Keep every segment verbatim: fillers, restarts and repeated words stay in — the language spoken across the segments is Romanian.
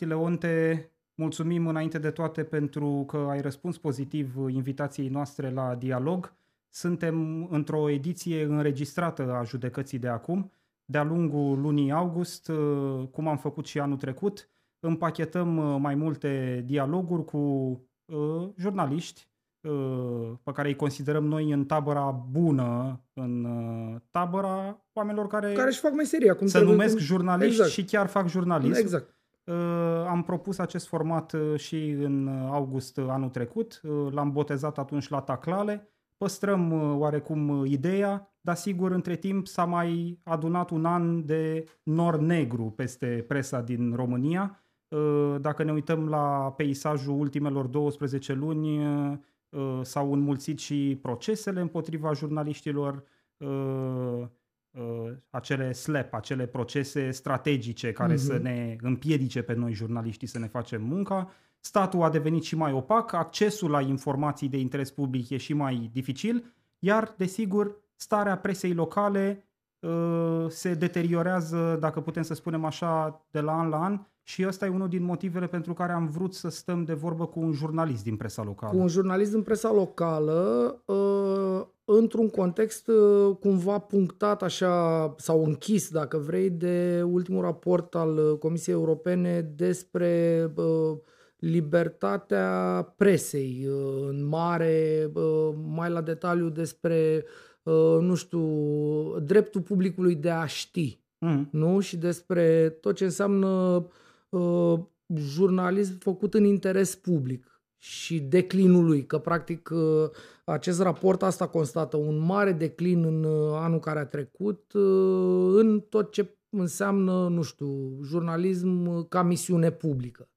Cristi Leonte, mulțumim înainte de toate pentru că ai răspuns pozitiv invitației noastre la dialog. Suntem într-o ediție înregistrată a Judecății de Acum. De-a lungul lunii august, cum am făcut și anul trecut, împachetăm mai multe dialoguri cu uh, jurnaliști uh, pe care îi considerăm noi în tabăra bună, în uh, tabăra oamenilor care, care își fac meseria, cum se numesc cum... jurnaliști exact. Și chiar fac jurnalism. Exact. Uh, am propus acest format și în august anul trecut, uh, l-am botezat atunci la Taclale, păstrăm uh, oarecum ideea, dar sigur, între timp s-a mai adunat un an de nor-negru peste presa din România. Dacă ne uităm la peisajul ultimelor douăsprezece luni, s-au înmulțit și procesele împotriva jurnaliștilor, acele slap, acele procese strategice care mm-hmm. să ne împiedice pe noi jurnaliștii să ne facem munca. Statul a devenit și mai opac, accesul la informații de interes public e și mai dificil, iar, desigur, starea presei locale uh, se deteriorează, dacă putem să spunem așa, de la an la an și ăsta e unul din motivele pentru care am vrut să stăm de vorbă cu un jurnalist din presa locală. Cu un jurnalist din presa locală, uh, într-un context uh, cumva punctat așa sau închis, dacă vrei, de ultimul raport al Comisiei Europene despre uh, libertatea presei, uh, în mare, uh, mai la detaliu despre nu știu, dreptul publicului de a ști, mm. nu? Și despre tot ce înseamnă uh, jurnalism făcut în interes public și declinul lui, că practic uh, acest raport asta constată un mare declin în uh, anul care a trecut uh, în tot ce înseamnă, nu știu, jurnalism ca misiune publică.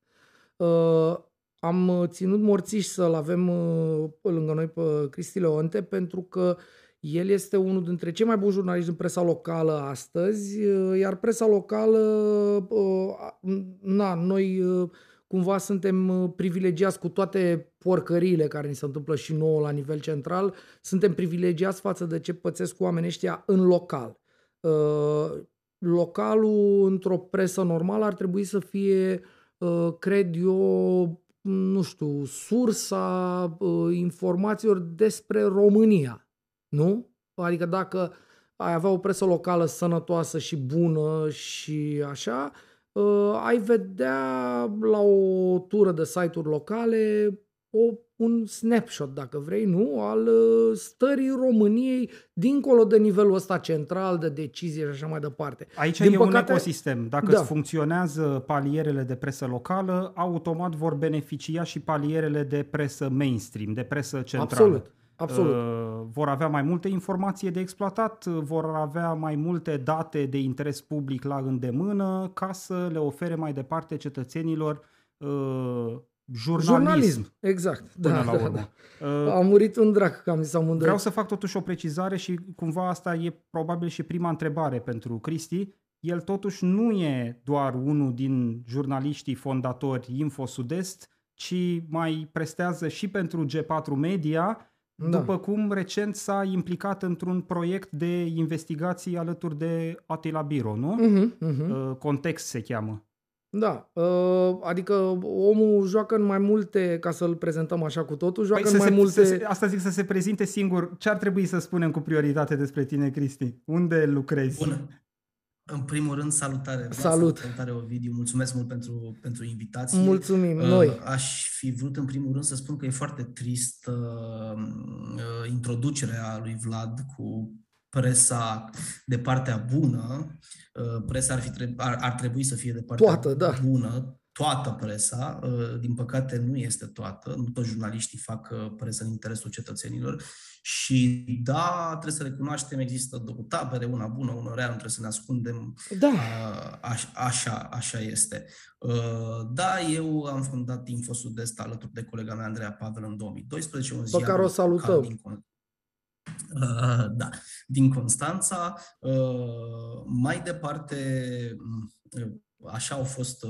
Uh, am ținut morțiși să-l avem uh, lângă noi pe Cristi Leonte pentru că el este unul dintre cei mai buni jurnaliști din presa locală astăzi, iar presa locală, na, noi cumva suntem privilegiați cu toate porcăriile care ni se întâmplă și nouă la nivel central, suntem privilegiați față de ce pățesc oamenii ăștia în local. Localul într-o presă normală ar trebui să fie, cred eu, nu știu, sursa informațiilor despre România. Nu? Adică dacă ai avea o presă locală sănătoasă și bună și așa, ai vedea la o tură de site-uri locale o, un snapshot, dacă vrei, nu? Al stării României dincolo de nivelul ăsta central de decizie și așa mai departe. Aici Din e păcate, un ecosistem. Dacă da. îți funcționează palierele de presă locală, automat vor beneficia și palierele de presă mainstream, de presă centrală. Absolut. Absolut. Vor avea mai multe informații de exploatat, vor avea mai multe date de interes public la îndemână ca să le ofere mai departe cetățenilor uh, jurnalism. Jurnalism, exact. Da, da, da. Uh, A murit un drac, că am zis amândoi. Vreau să fac totuși o precizare și cumva asta e probabil și prima întrebare pentru Cristi. El totuși nu e doar unul din jurnaliștii fondatori Info Sud-Est, ci mai prestează și pentru G patru Media, Da. După cum recent s-a implicat într-un proiect de investigații alături de Atila Biro, nu? Uh-huh, uh-huh. Context se cheamă. Da, adică omul joacă în mai multe, ca să-l prezentăm așa cu totul, joacă păi în mai se, multe... Se, asta zic, să se prezinte singur. Ce ar trebui să spunem cu prioritate despre tine, Cristi? Unde lucrezi? Bună! În primul rând, salutare! Salut! Salutare, Ovidiu! Mulțumesc mult pentru, pentru invitație. Mulțumim! Uh, noi! Aș fi vrut, în primul rând, să spun că e foarte trist uh, introducerea lui Vlad cu presa de partea bună. Uh, presa ar, fi treb- ar, ar trebui să fie de partea toată, da. bună. Toată presa. Uh, din păcate, nu este toată. Nu toți jurnaliștii fac presă în interesul cetățenilor. Și da, trebuie să recunoaștem, există două tabere, una bună, una rea, nu trebuie să ne ascundem, da. A, așa, așa este. Da, eu am fondat Info Sud-Est alături de colega mea Andrea Pavel în două mii doisprezece, un ziar care o salutăm. Din, da, din Constanța. Mai departe, așa au fost,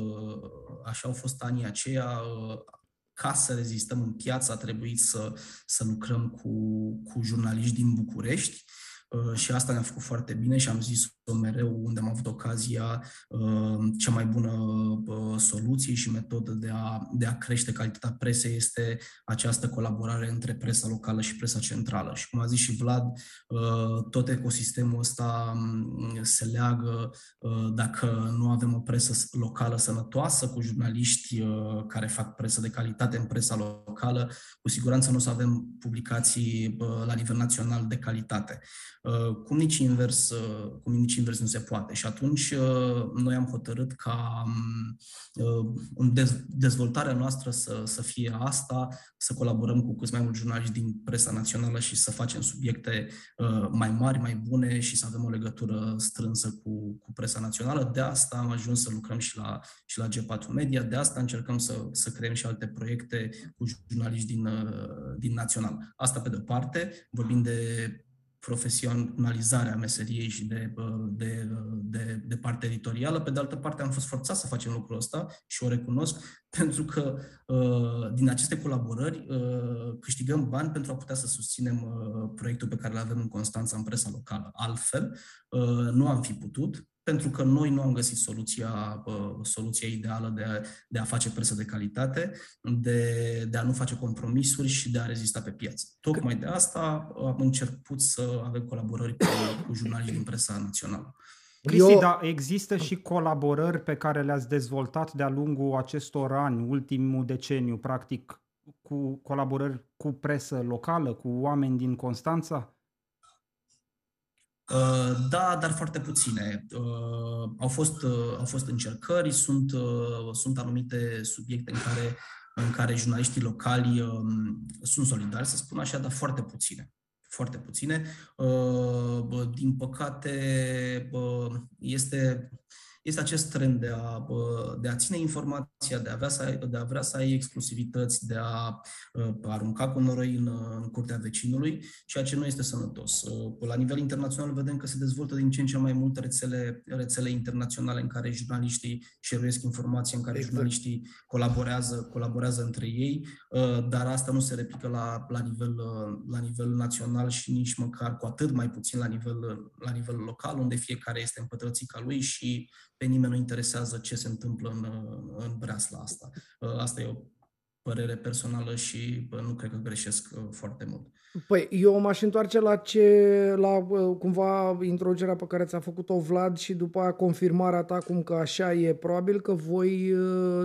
așa au fost anii aceia. Ca să rezistăm în piață a trebuit să, să lucrăm cu, cu jurnaliști din București. și asta ne-a făcut foarte bine și am zis-o mereu unde am avut ocazia, cea mai bună soluție și metodă de a, de a crește calitatea presei este această colaborare între presa locală și presa centrală. Și cum a zis și Vlad, tot ecosistemul ăsta se leagă, dacă nu avem o presă locală sănătoasă cu jurnaliști care fac presă de calitate în presa locală, cu siguranță nu o să avem publicații la nivel național de calitate. Cum nici invers, cum nici invers nu se poate. Și atunci noi am hotărât ca în dezvoltarea noastră să, să fie asta, să colaborăm cu cât mai mulți jurnaliști din presa națională și să facem subiecte mai mari, mai bune și să avem o legătură strânsă cu, cu presa națională. De asta am ajuns să lucrăm și la, și la G patru Media, de asta încercăm să, să creăm și alte proiecte cu jurnaliști din, din național. Asta pe de-o parte, vorbind de profesionalizarea meseriei și de, de, de, de partea editorială. Pe de altă parte, am fost forțat să facem lucrul ăsta și o recunosc, pentru că din aceste colaborări câștigăm bani pentru a putea să susținem proiectul pe care îl avem în Constanța, în presa locală. Altfel, nu am fi putut, pentru că noi nu am găsit soluția, soluția ideală de a, de a face presă de calitate, de, de a nu face compromisuri și de a rezista pe piață. Tocmai de asta am început să avem colaborări cu, cu jurnaliști din presa națională. Cristi, dar există și colaborări pe care le-ați dezvoltat de-a lungul acestor ani, ultimul deceniu, practic, cu colaborări cu presă locală, cu oameni din Constanța? Da, dar foarte puține. Au fost, au fost încercări, sunt, sunt anumite subiecte în care, în care jurnaliștii locali sunt solidari, să spun așa, dar foarte puține. Foarte puține. Din păcate, este... Este acest trend de a, de a ține informația, de a, avea să ai, de a vrea să ai exclusivități, de a arunca cu noroi în, în curtea vecinului, ceea ce nu este sănătos. La nivel internațional vedem că se dezvoltă din ce în ce mai multe rețele, rețele internaționale în care jurnaliștii șeruiesc informații, în care exact. jurnaliștii colaborează, colaborează între ei, dar asta nu se replică la, la, nivel, la nivel național și nici măcar cu atât mai puțin la nivel, la nivel local, unde fiecare este în pătrățica lui și pe nimeni nu interesează ce se întâmplă în, în breasla asta. Asta e o părere personală și nu cred că greșesc foarte mult. Păi, eu m-aș întoarce la ce, la cumva introducerea pe care ți-a făcut-o Vlad și după aia confirmarea ta cum că așa e. Probabil că voi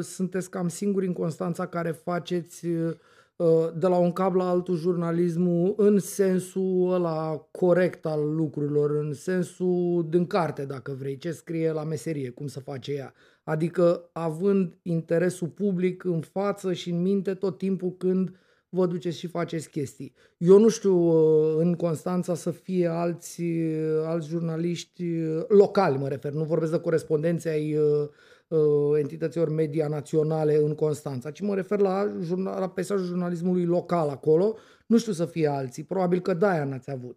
sunteți cam singuri în Constanța care faceți de la un cap la altul jurnalismul în sensul ăla corect al lucrurilor, în sensul din carte, dacă vrei, ce scrie la meserie, cum să face ea. Adică având interesul public în față și în minte tot timpul când vă duceți și faceți chestii. Eu nu știu în Constanța să fie alți, alți jurnaliști locali, mă refer, nu vorbesc de corespondenții ai entităților media naționale în Constanța, ci mă refer la, jurnal, la peisajul jurnalismului local acolo. Nu știu să fie alții, probabil că de-aia n-ați avut.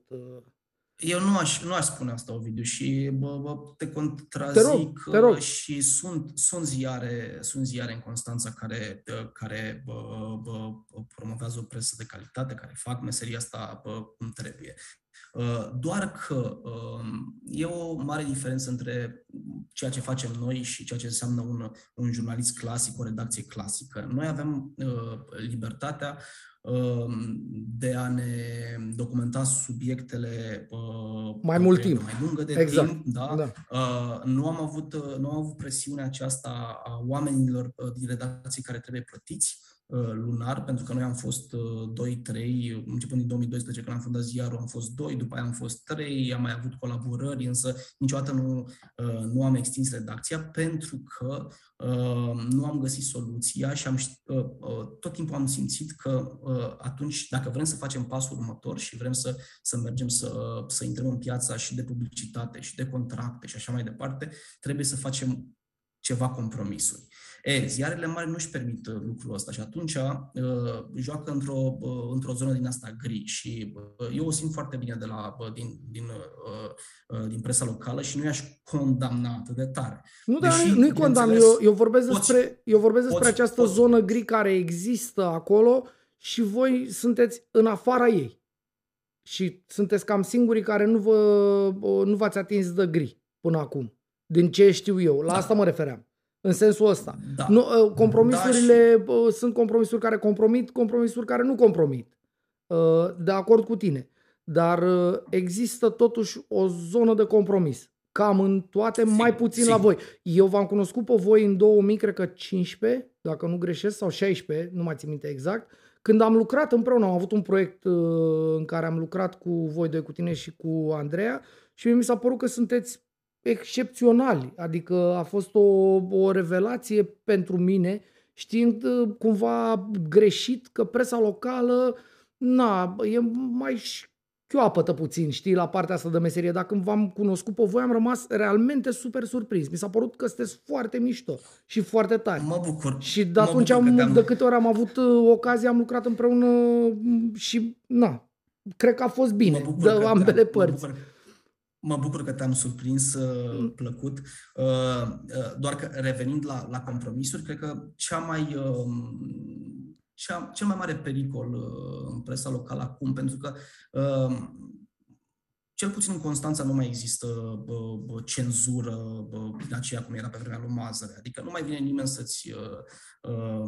Eu nu aș, nu aș spune asta, Ovidiu, și bă, bă, te contrazic. Te rog, te rog. Și sunt, sunt, ziare, sunt ziare în Constanța care, care bă, bă, promovează o presă de calitate, care fac meseria asta bă, cum trebuie. Doar că e o mare diferență între ceea ce facem noi și ceea ce înseamnă un, un jurnalist clasic, o redacție clasică. Noi avem libertatea de a ne documenta subiectele mai mult timp, mai lungă de exact. timp, da? Da. Nu am avut, nu am avut presiunea aceasta a oamenilor din redacții care trebuie plătiți lunar, pentru că noi am fost doi trei, începând din două mii doisprezece, când am fondat ziarul, am fost doi, după aia am fost trei, am mai avut colaborări, însă niciodată nu, nu am extins redacția, pentru că nu am găsit soluția și am, tot timpul am simțit că atunci, dacă vrem să facem pasul următor și vrem să, să mergem să, să intrăm în piața și de publicitate și de contracte și așa mai departe, trebuie să facem ceva compromisuri. E, ziarele mari nu-și permit lucrul ăsta și atunci uh, joacă într-o, uh, într-o zonă din asta gri și uh, eu o simt foarte bine de la, uh, din, din, uh, uh, din presa locală și nu i-aș condamna atât de tare. Nu, Deși, dar nu-i condamn, eu, eu vorbesc despre, poți, eu vorbesc despre poți, această poți. zonă gri care există acolo și voi sunteți în afara ei. și sunteți cam singurii care nu, vă, nu v-ați atins de gri până acum, din ce știu eu. La da. Asta mă refeream, în sensul ăsta. Da. Nu, compromisurile da, și... sunt compromisuri care compromit, compromisuri care nu compromit. De acord cu tine. Dar există totuși o zonă de compromis. Cam în toate, sim, mai puțin sim. la voi. Eu v-am cunoscut pe voi în două mii, cred că cincisprezece, dacă nu greșesc, sau șaisprezece, nu mai țin minte exact, când am lucrat împreună. Am avut un proiect în care am lucrat cu voi doi, cu tine și cu Andreea, și mi s-a părut că sunteți excepționali. Adică a fost o, o revelație pentru mine, știind cumva greșit că presa locală, na, e mai șchioapătă puțin, știi, la partea asta de meserie. Dar când v-am cunoscut pe voi, am rămas realmente super surprins. Mi s-a părut că sunteți foarte mișto și foarte tari. Mă bucur. Și de atunci, am, am... de câte ori am avut ocazia, am lucrat împreună și, na, cred că a fost bine de ambele părți. Mă bucur că te-am surprins uh, plăcut, uh, uh, doar că revenind la, la compromisuri, cred că cea mai, uh, cea, cel mai mare pericol uh, în presa locală acum, pentru că uh, cel puțin în Constanța nu mai există bă, bă, cenzură bă, din aceea cum era pe vremea lui Mazăre. Adică nu mai vine nimeni să-ți, uh,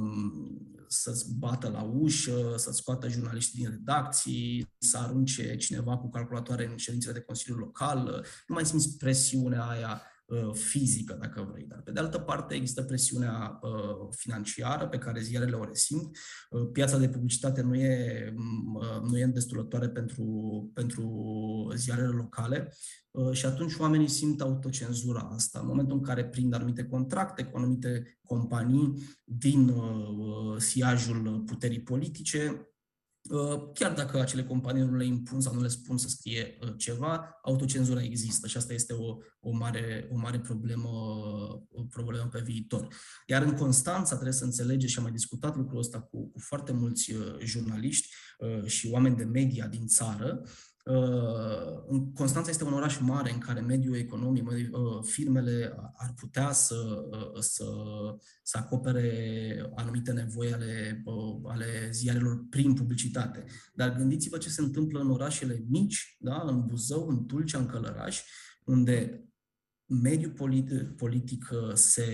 să-ți bată la ușă, să-ți scoată jurnaliști din redacții, să arunce cineva cu calculatoare în ședințele de Consiliul Local. Nu mai simți presiunea aia uh, fizică, dacă vrei. Dar pe de altă parte există presiunea uh, financiară pe care ziarele o resimt. Uh, piața de publicitate nu e, uh, nu e îndestulătoare pentru... pentru ziarele locale și atunci oamenii simt autocenzura asta. În momentul în care prind anumite contracte cu anumite companii din siajul puterii politice, chiar dacă acele companii nu le impun sau nu le spun să scrie ceva, autocenzura există și asta este o, o, mare, o mare problemă, o problemă pe viitor. Iar în Constanța trebuie să înțelege, și am mai discutat lucrul ăsta cu, cu foarte mulți jurnaliști și oameni de media din țară, Constanța este un oraș mare în care mediul economic, firmele ar putea să, să, să acopere anumite nevoi ale, ale ziarelor prin publicitate. Dar gândiți-vă ce se întâmplă în orașele mici, da? În Buzău, în Tulcea, în Călărași, unde mediul polit, politic se,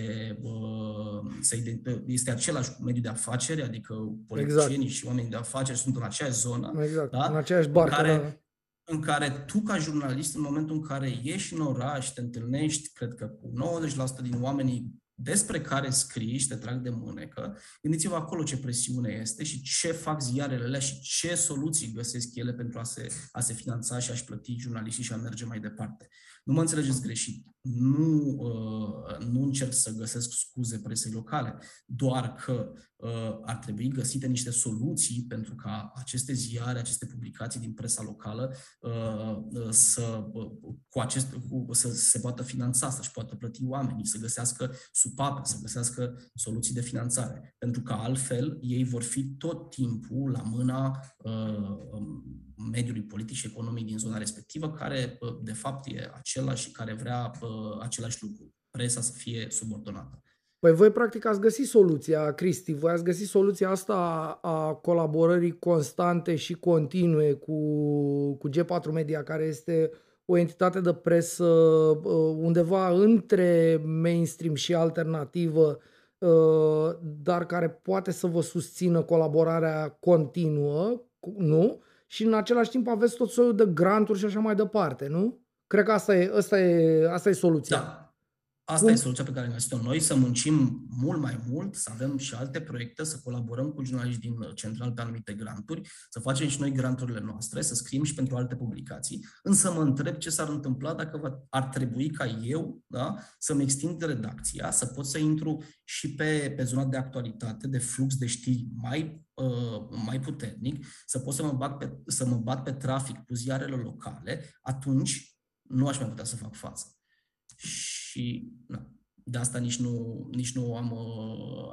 se, este același cu mediul de afaceri, adică politicienii exact. Și oamenii de afaceri sunt în aceeași zonă, exact. Da? În aceeași barcă, în care, da. În care tu, ca jurnalist, în momentul în care ieși în oraș, te întâlnești, cred că, cu nouăzeci la sută din oamenii despre care scrii și te trag de mânecă, gândiți-vă acolo ce presiune este și ce fac ziarele alea și ce soluții găsesc ele pentru a se, a se finanța și a-și plăti jurnaliștii și a merge mai departe. Nu mă înțelegeți greșit. Nu, uh, nu încerc să găsesc scuze presei locale, doar că uh, ar trebui găsite niște soluții pentru ca aceste ziare, aceste publicații din presa locală uh, să, uh, cu acest, cu, să se poată finanța, să-și poată plăti oamenii, să găsească supape, să găsească soluții de finanțare. Pentru că altfel ei vor fi tot timpul la mâna uh, mediului politic și economic din zona respectivă, care uh, de fapt e același și care vrea uh, același lucru, presa să fie subordonată. Păi voi practic ați găsit soluția, Cristi, voi ați găsit soluția asta a colaborării constante și continue cu, cu G patru Media, care este o entitate de presă undeva între mainstream și alternativă, dar care poate să vă susțină colaborarea continuă, nu? Și în același timp aveți tot soiul de granturi și așa mai departe, nu? Cred că asta e, asta e, asta e soluția. Da. Asta Bun. E soluția pe care am găsit-o noi, să muncim mult mai mult, să avem și alte proiecte, să colaborăm cu jurnaliști din central pe anumite granturi, să facem și noi granturile noastre, să scriem și pentru alte publicații, însă mă întreb ce s-ar întâmpla dacă ar trebui ca eu, da, să-mi extind redacția, să pot să intru și pe, pe zona de actualitate, de flux de știri mai mai puternic, să pot să mă bat pe, să mă bat pe trafic cu ziarele locale, atunci nu aș mai putea să fac față. Și na, de asta nici nu, nici nu am,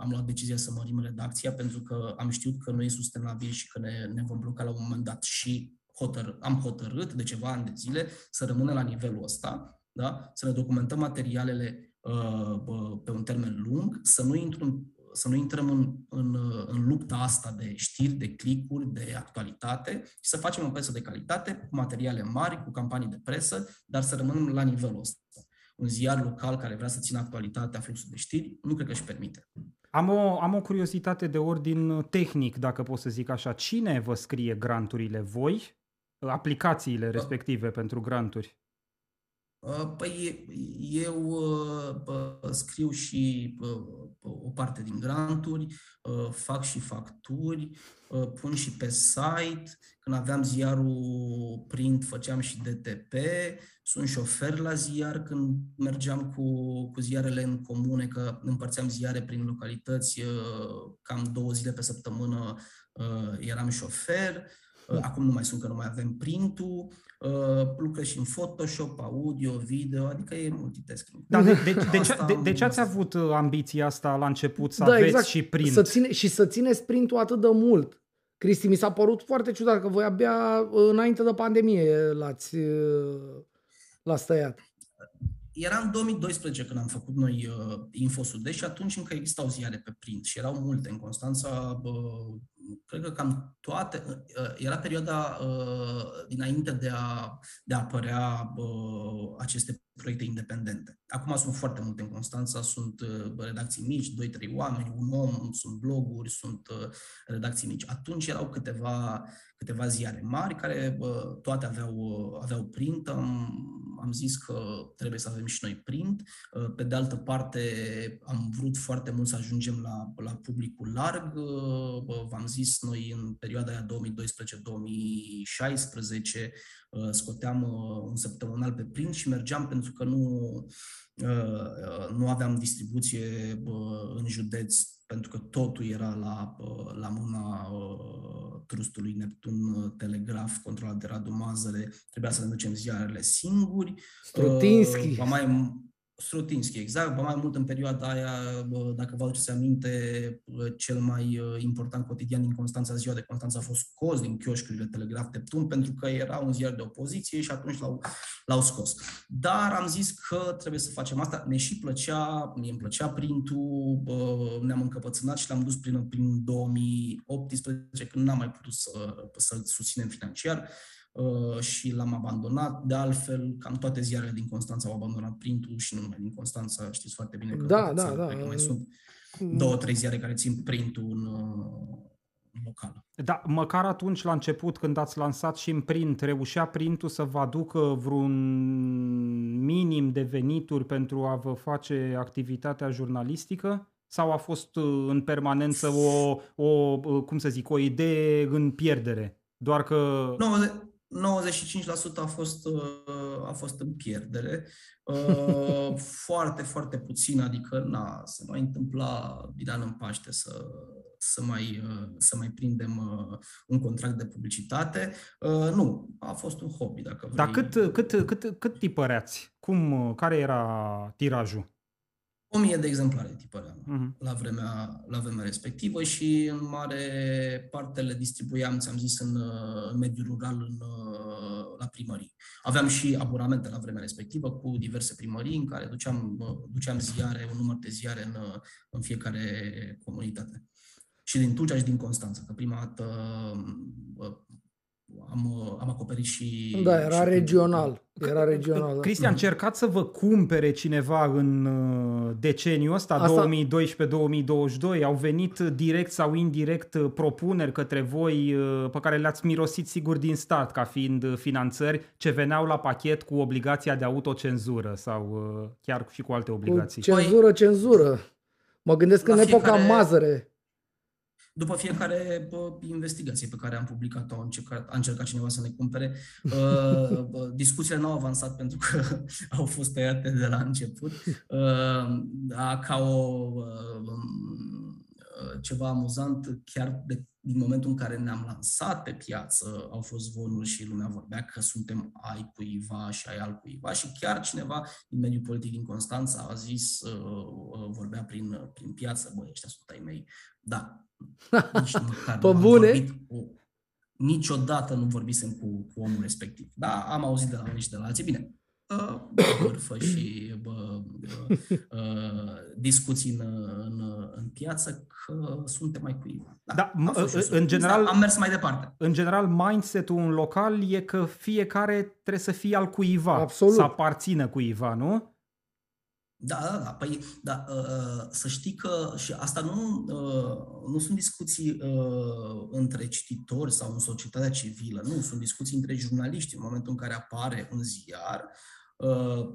am luat decizia să mărim redacția, pentru că am știut că nu e sustenabil și că ne, ne vom bloca la un moment dat. Și hotăr, am hotărât de ceva ani de zile să rămânem la nivelul ăsta, da? Să ne documentăm materialele uh, pe un termen lung, să nu intru în să nu intrăm în, în, în lupta asta de știri, de clicuri, de actualitate și să facem o presă de calitate, cu materiale mari, cu campanii de presă, dar să rămânem la nivelul ăsta. Un ziar local care vrea să țină actualitatea fluxului de știri, nu cred că își permite. Am o, am o curiozitate de ordin tehnic, dacă pot să zic așa. Cine vă scrie granturile? Voi? Aplicațiile respective pentru granturi? Păi eu scriu și o parte din granturi, fac și facturi, pun și pe site. Când aveam ziarul print, făceam și D T P, sunt șofer la ziar când mergeam cu, cu ziarele în comune, că împărțeam ziare prin localități, cam două zile pe săptămână eram șofer. Acum nu mai sunt, că nu mai avem printul, lucrez și în Photoshop, audio, video, adică e multitasking. Dar de, de, de, ce, de, de ce ați avut ambiția asta la început să da, aveți exact. și print? Să ține, și să țineți printul atât de mult. Cristi, mi s-a părut foarte ciudat că voi abia înainte de pandemie l-ați, l-ați tăiat. Era în două mii doisprezece când am făcut noi uh, Info Sud-Est și atunci încă existau ziare pe print și erau multe. În Constanța, uh, cred că cam toate, uh, era perioada uh, dinainte de a, de a apărea uh, aceste proiecte independente. Acum sunt foarte multe în Constanța, sunt uh, redacții mici, doi trei oameni, un om, sunt bloguri, sunt uh, redacții mici. Atunci erau câteva, câteva ziare mari care uh, toate aveau, uh, aveau print. Um, Am zis că trebuie să avem și noi print. Pe de altă parte, am vrut foarte mult să ajungem la, la publicul larg. V-am zis, noi în perioada aia două mii doisprezece două mii șaisprezece scoteam un săptămânal pe print și mergeam pentru că nu, nu aveam distribuție în județ, pentru că totul era la, la mâna trustului Neptun Telegraf, controlat de Radu Mazăre, trebuia să ne ducem ziarele singuri. Strutinski. Uh, mai, Strutinski, exact. Ba mai mult în perioada aia, dacă vă aduceți aminte, cel mai important cotidian din Constanța, Ziua de Constanța, a fost scos din chioșcurile Telegraf Neptun, pentru că era un ziar de opoziție și atunci l-au, l-au scos. Dar am zis că trebuie să facem asta. Ne și plăcea, mie îmi plăcea printul, ne-am încăpățânat și l-am dus prin, prin două mii optsprezece, când n-am mai putut să, să-l susținem financiar. Și l-am abandonat. De altfel, cam toate ziarele din Constanța au abandonat printul și nu numai din Constanța, știți foarte bine că, da, da, da. că mai sunt două, trei ziare care țin printul în, în local. Da, măcar atunci, la început, când ați lansat și în print, reușea printul să vă aducă vreun minim de venituri pentru a vă face activitatea jurnalistică? Sau a fost în permanență o, o cum să zic, o idee în pierdere? Doar că... nouăzeci și cinci la sută a fost, a fost în pierdere, foarte, foarte puțin, adică na, se mai întâmpla din an în Paște să, să, mai, să mai prindem un contract de publicitate. Nu, a fost un hobby, dacă vrei. Dar cât, cât, cât, cât tipăreați? Cum, care era tirajul? O mie de exemplare tipăream uh-huh. la, vremea, la vremea respectivă și în mare parte le distribuiam, ți-am zis, în, în mediul rural, în, la primării. Aveam și abonamente la vremea respectivă cu diverse primării în care duceam, duceam ziare, un număr de ziare în, în fiecare comunitate. Și din Tulcea și din Constanța, că prima dată am, am acoperit și... Da, era și regional. Era regional. Cristian, încercați să vă cumpere cineva în deceniul ăsta, asta... două mii doisprezece două mii douăzeci și doi, au venit direct sau indirect propuneri către voi pe care le-ați mirosit sigur din stat ca fiind finanțări ce veneau la pachet cu obligația de autocenzură sau chiar și cu alte obligații? Cu cenzură, cenzură. Mă gândesc la în fiecare... epoca Mazăre. După fiecare investigație pe care am publicat-o, a încercat, a încercat cineva să ne cumpere. Discuțiile n-au avansat pentru că au fost tăiate de la început. Ca o ceva amuzant, chiar de, din momentul în care ne-am lansat pe piață, au fost zvonuri și lumea vorbea că suntem ai cuiva și ai al cuiva și chiar cineva din mediul politic din Constanța a zis, vorbea prin, prin piață, băi, ăștia sunt ai mei. Da. Nici măcar nu am vorbit cu, niciodată nu vorbisem cu, cu omul respectiv. Da, am auzit de la unii și de la alții. Bine, bârfă și bă, bă, discuții în, în, în piață, că suntem mai cu ei. Da, da, în general, da, am mers mai departe. În general, mindset-ul în local e că fiecare trebuie să fie al cuiva, absolut, să aparțină cuiva, nu? Da, da, da. Păi, da, să știi că și asta nu, nu sunt discuții între cititori sau în societatea civilă, nu, sunt discuții între jurnaliști. În momentul în care apare un ziar,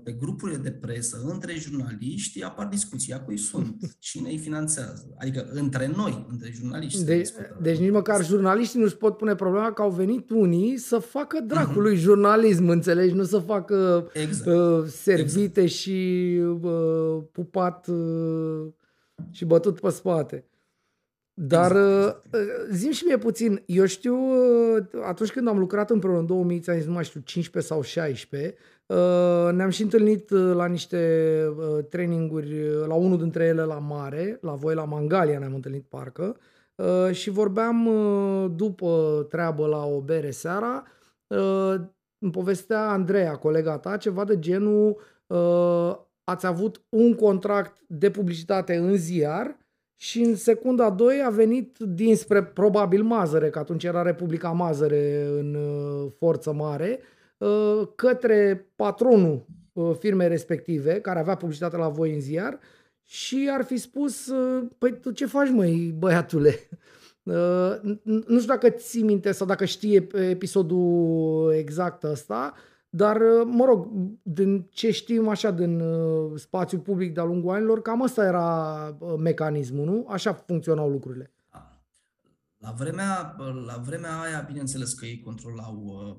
pe grupurile de presă, între jurnaliști, apar discuția cui sunt, cine îi finanțează. Adică între noi, între jurnaliști. De, deci nici măcar jurnaliștii nu-și pot pune problema că au venit unii să facă dracului jurnalism, înțelegi? Nu să facă exact. uh, servite exact. și uh, pupat uh, și bătut pe spate. Dar exact, exact. Zi-mi și mie puțin, eu știu, atunci când am lucrat împreună în două mii, ți-am zis, nu mai știu, cincisprezece sau șaisprezece, ne-am și întâlnit la niște traininguri, la unul dintre ele la mare, la voi la Mangalia ne-am întâlnit parcă, și vorbeam după treabă la o bere seara, îmi povestea Andreea, colega ta, ceva de genul, ați avut un contract de publicitate în ziar și în secunda a doua a venit dinspre probabil Mazăre, că atunci era Republica Mazăre în forță mare, către patronul firmei respective, care avea publicitate la voi în ziar, și ar fi spus, păi tu ce faci, măi, băiatule? Nu știu dacă ții minte sau dacă știi episodul exact ăsta, dar, mă rog, din ce știm așa din spațiu public de-a lungul anilor, cam ăsta era mecanismul, nu? Așa funcționau lucrurile. La vremea, la vremea aia, bineînțeles că ei controlau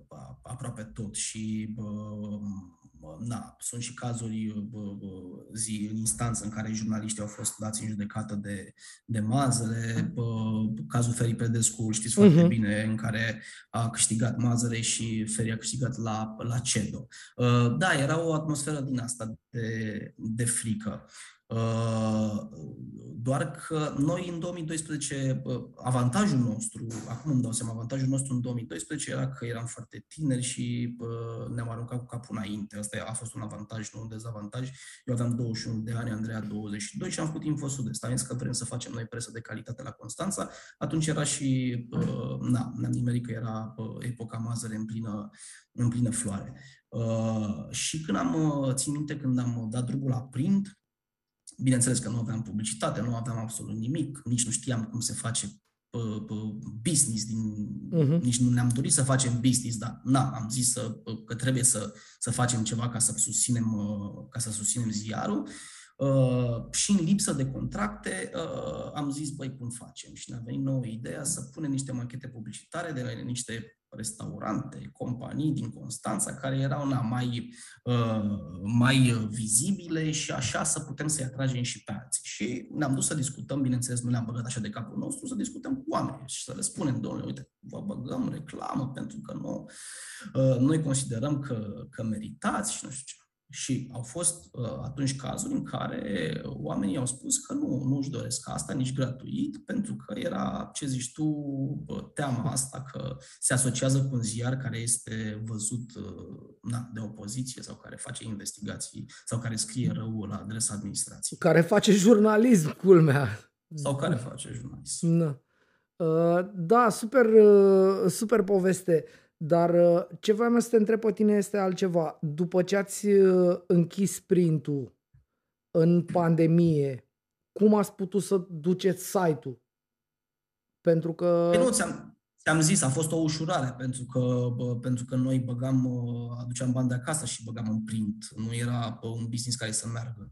uh, aproape tot și uh, na, sunt și cazuri uh, zi în instanță în care jurnaliștii au fost dați în judecată de, de Mazăre. Uh, cazul Ferri Predescu, știți foarte uh-huh. bine, în care a câștigat Mazăre și Ferri a câștigat la, la CEDO. Uh, da, era o atmosferă din asta de, de frică. Doar că noi în două mii doisprezece, avantajul nostru, acum îmi dau seama, avantajul nostru în două mii doisprezece era că eram foarte tineri și ne-am aruncat cu capul înainte. Asta a fost un avantaj, nu un dezavantaj. Eu aveam douăzeci și unu de ani, Andreea douăzeci și doi și am făcut Info Sud-Est. Am zis că vrem să facem noi presă de calitate la Constanța. Atunci era și, na, ne-am nimerit că era epoca Mazăre în plină, în plină floare. Și când am, țin minte, când am dat drumul la print, bineînțeles că nu aveam publicitate, nu aveam absolut nimic, nici nu știam cum se face business, din, uh-huh. nici nu ne-am dorit să facem business, dar na, am zis să, că trebuie să, să facem ceva ca să susținem, ca să susținem ziarul. Uh, și în lipsă de contracte uh, am zis, băi, cum facem? Și ne-a venit nouă ideea să punem niște machete publicitare de la niște restaurante, companii din Constanța care erau na, mai, uh, mai vizibile și așa să putem să-i atragem și pe alții. Și ne-am dus să discutăm, bineînțeles, nu ne-am băgat așa de capul nostru, să discutăm cu oameni și să le spunem, domnule, uite, vă băgăm reclamă pentru că nu, uh, noi considerăm că, că meritați și nu știu ce. Și au fost atunci cazuri în care oamenii au spus că nu, nu își doresc asta, nici gratuit, pentru că era, ce zici tu, teama asta că se asociază cu un ziar care este văzut na, de opoziție sau care face investigații sau care scrie rău la adresa administrației. Care face jurnalism, culmea. Sau care face jurnalism. No. Da, super, super poveste. Dar ce vreau să te întreb pe tine este altceva. După ce ați închis printul în pandemie, cum ați putut să duceți site-ul? Pentru că... Păi nu, ți-am, ți-am zis, a fost o ușurare, pentru că, bă, pentru că noi băgam, aduceam bani de acasă și băgam în print. Nu era bă, un business care să meargă.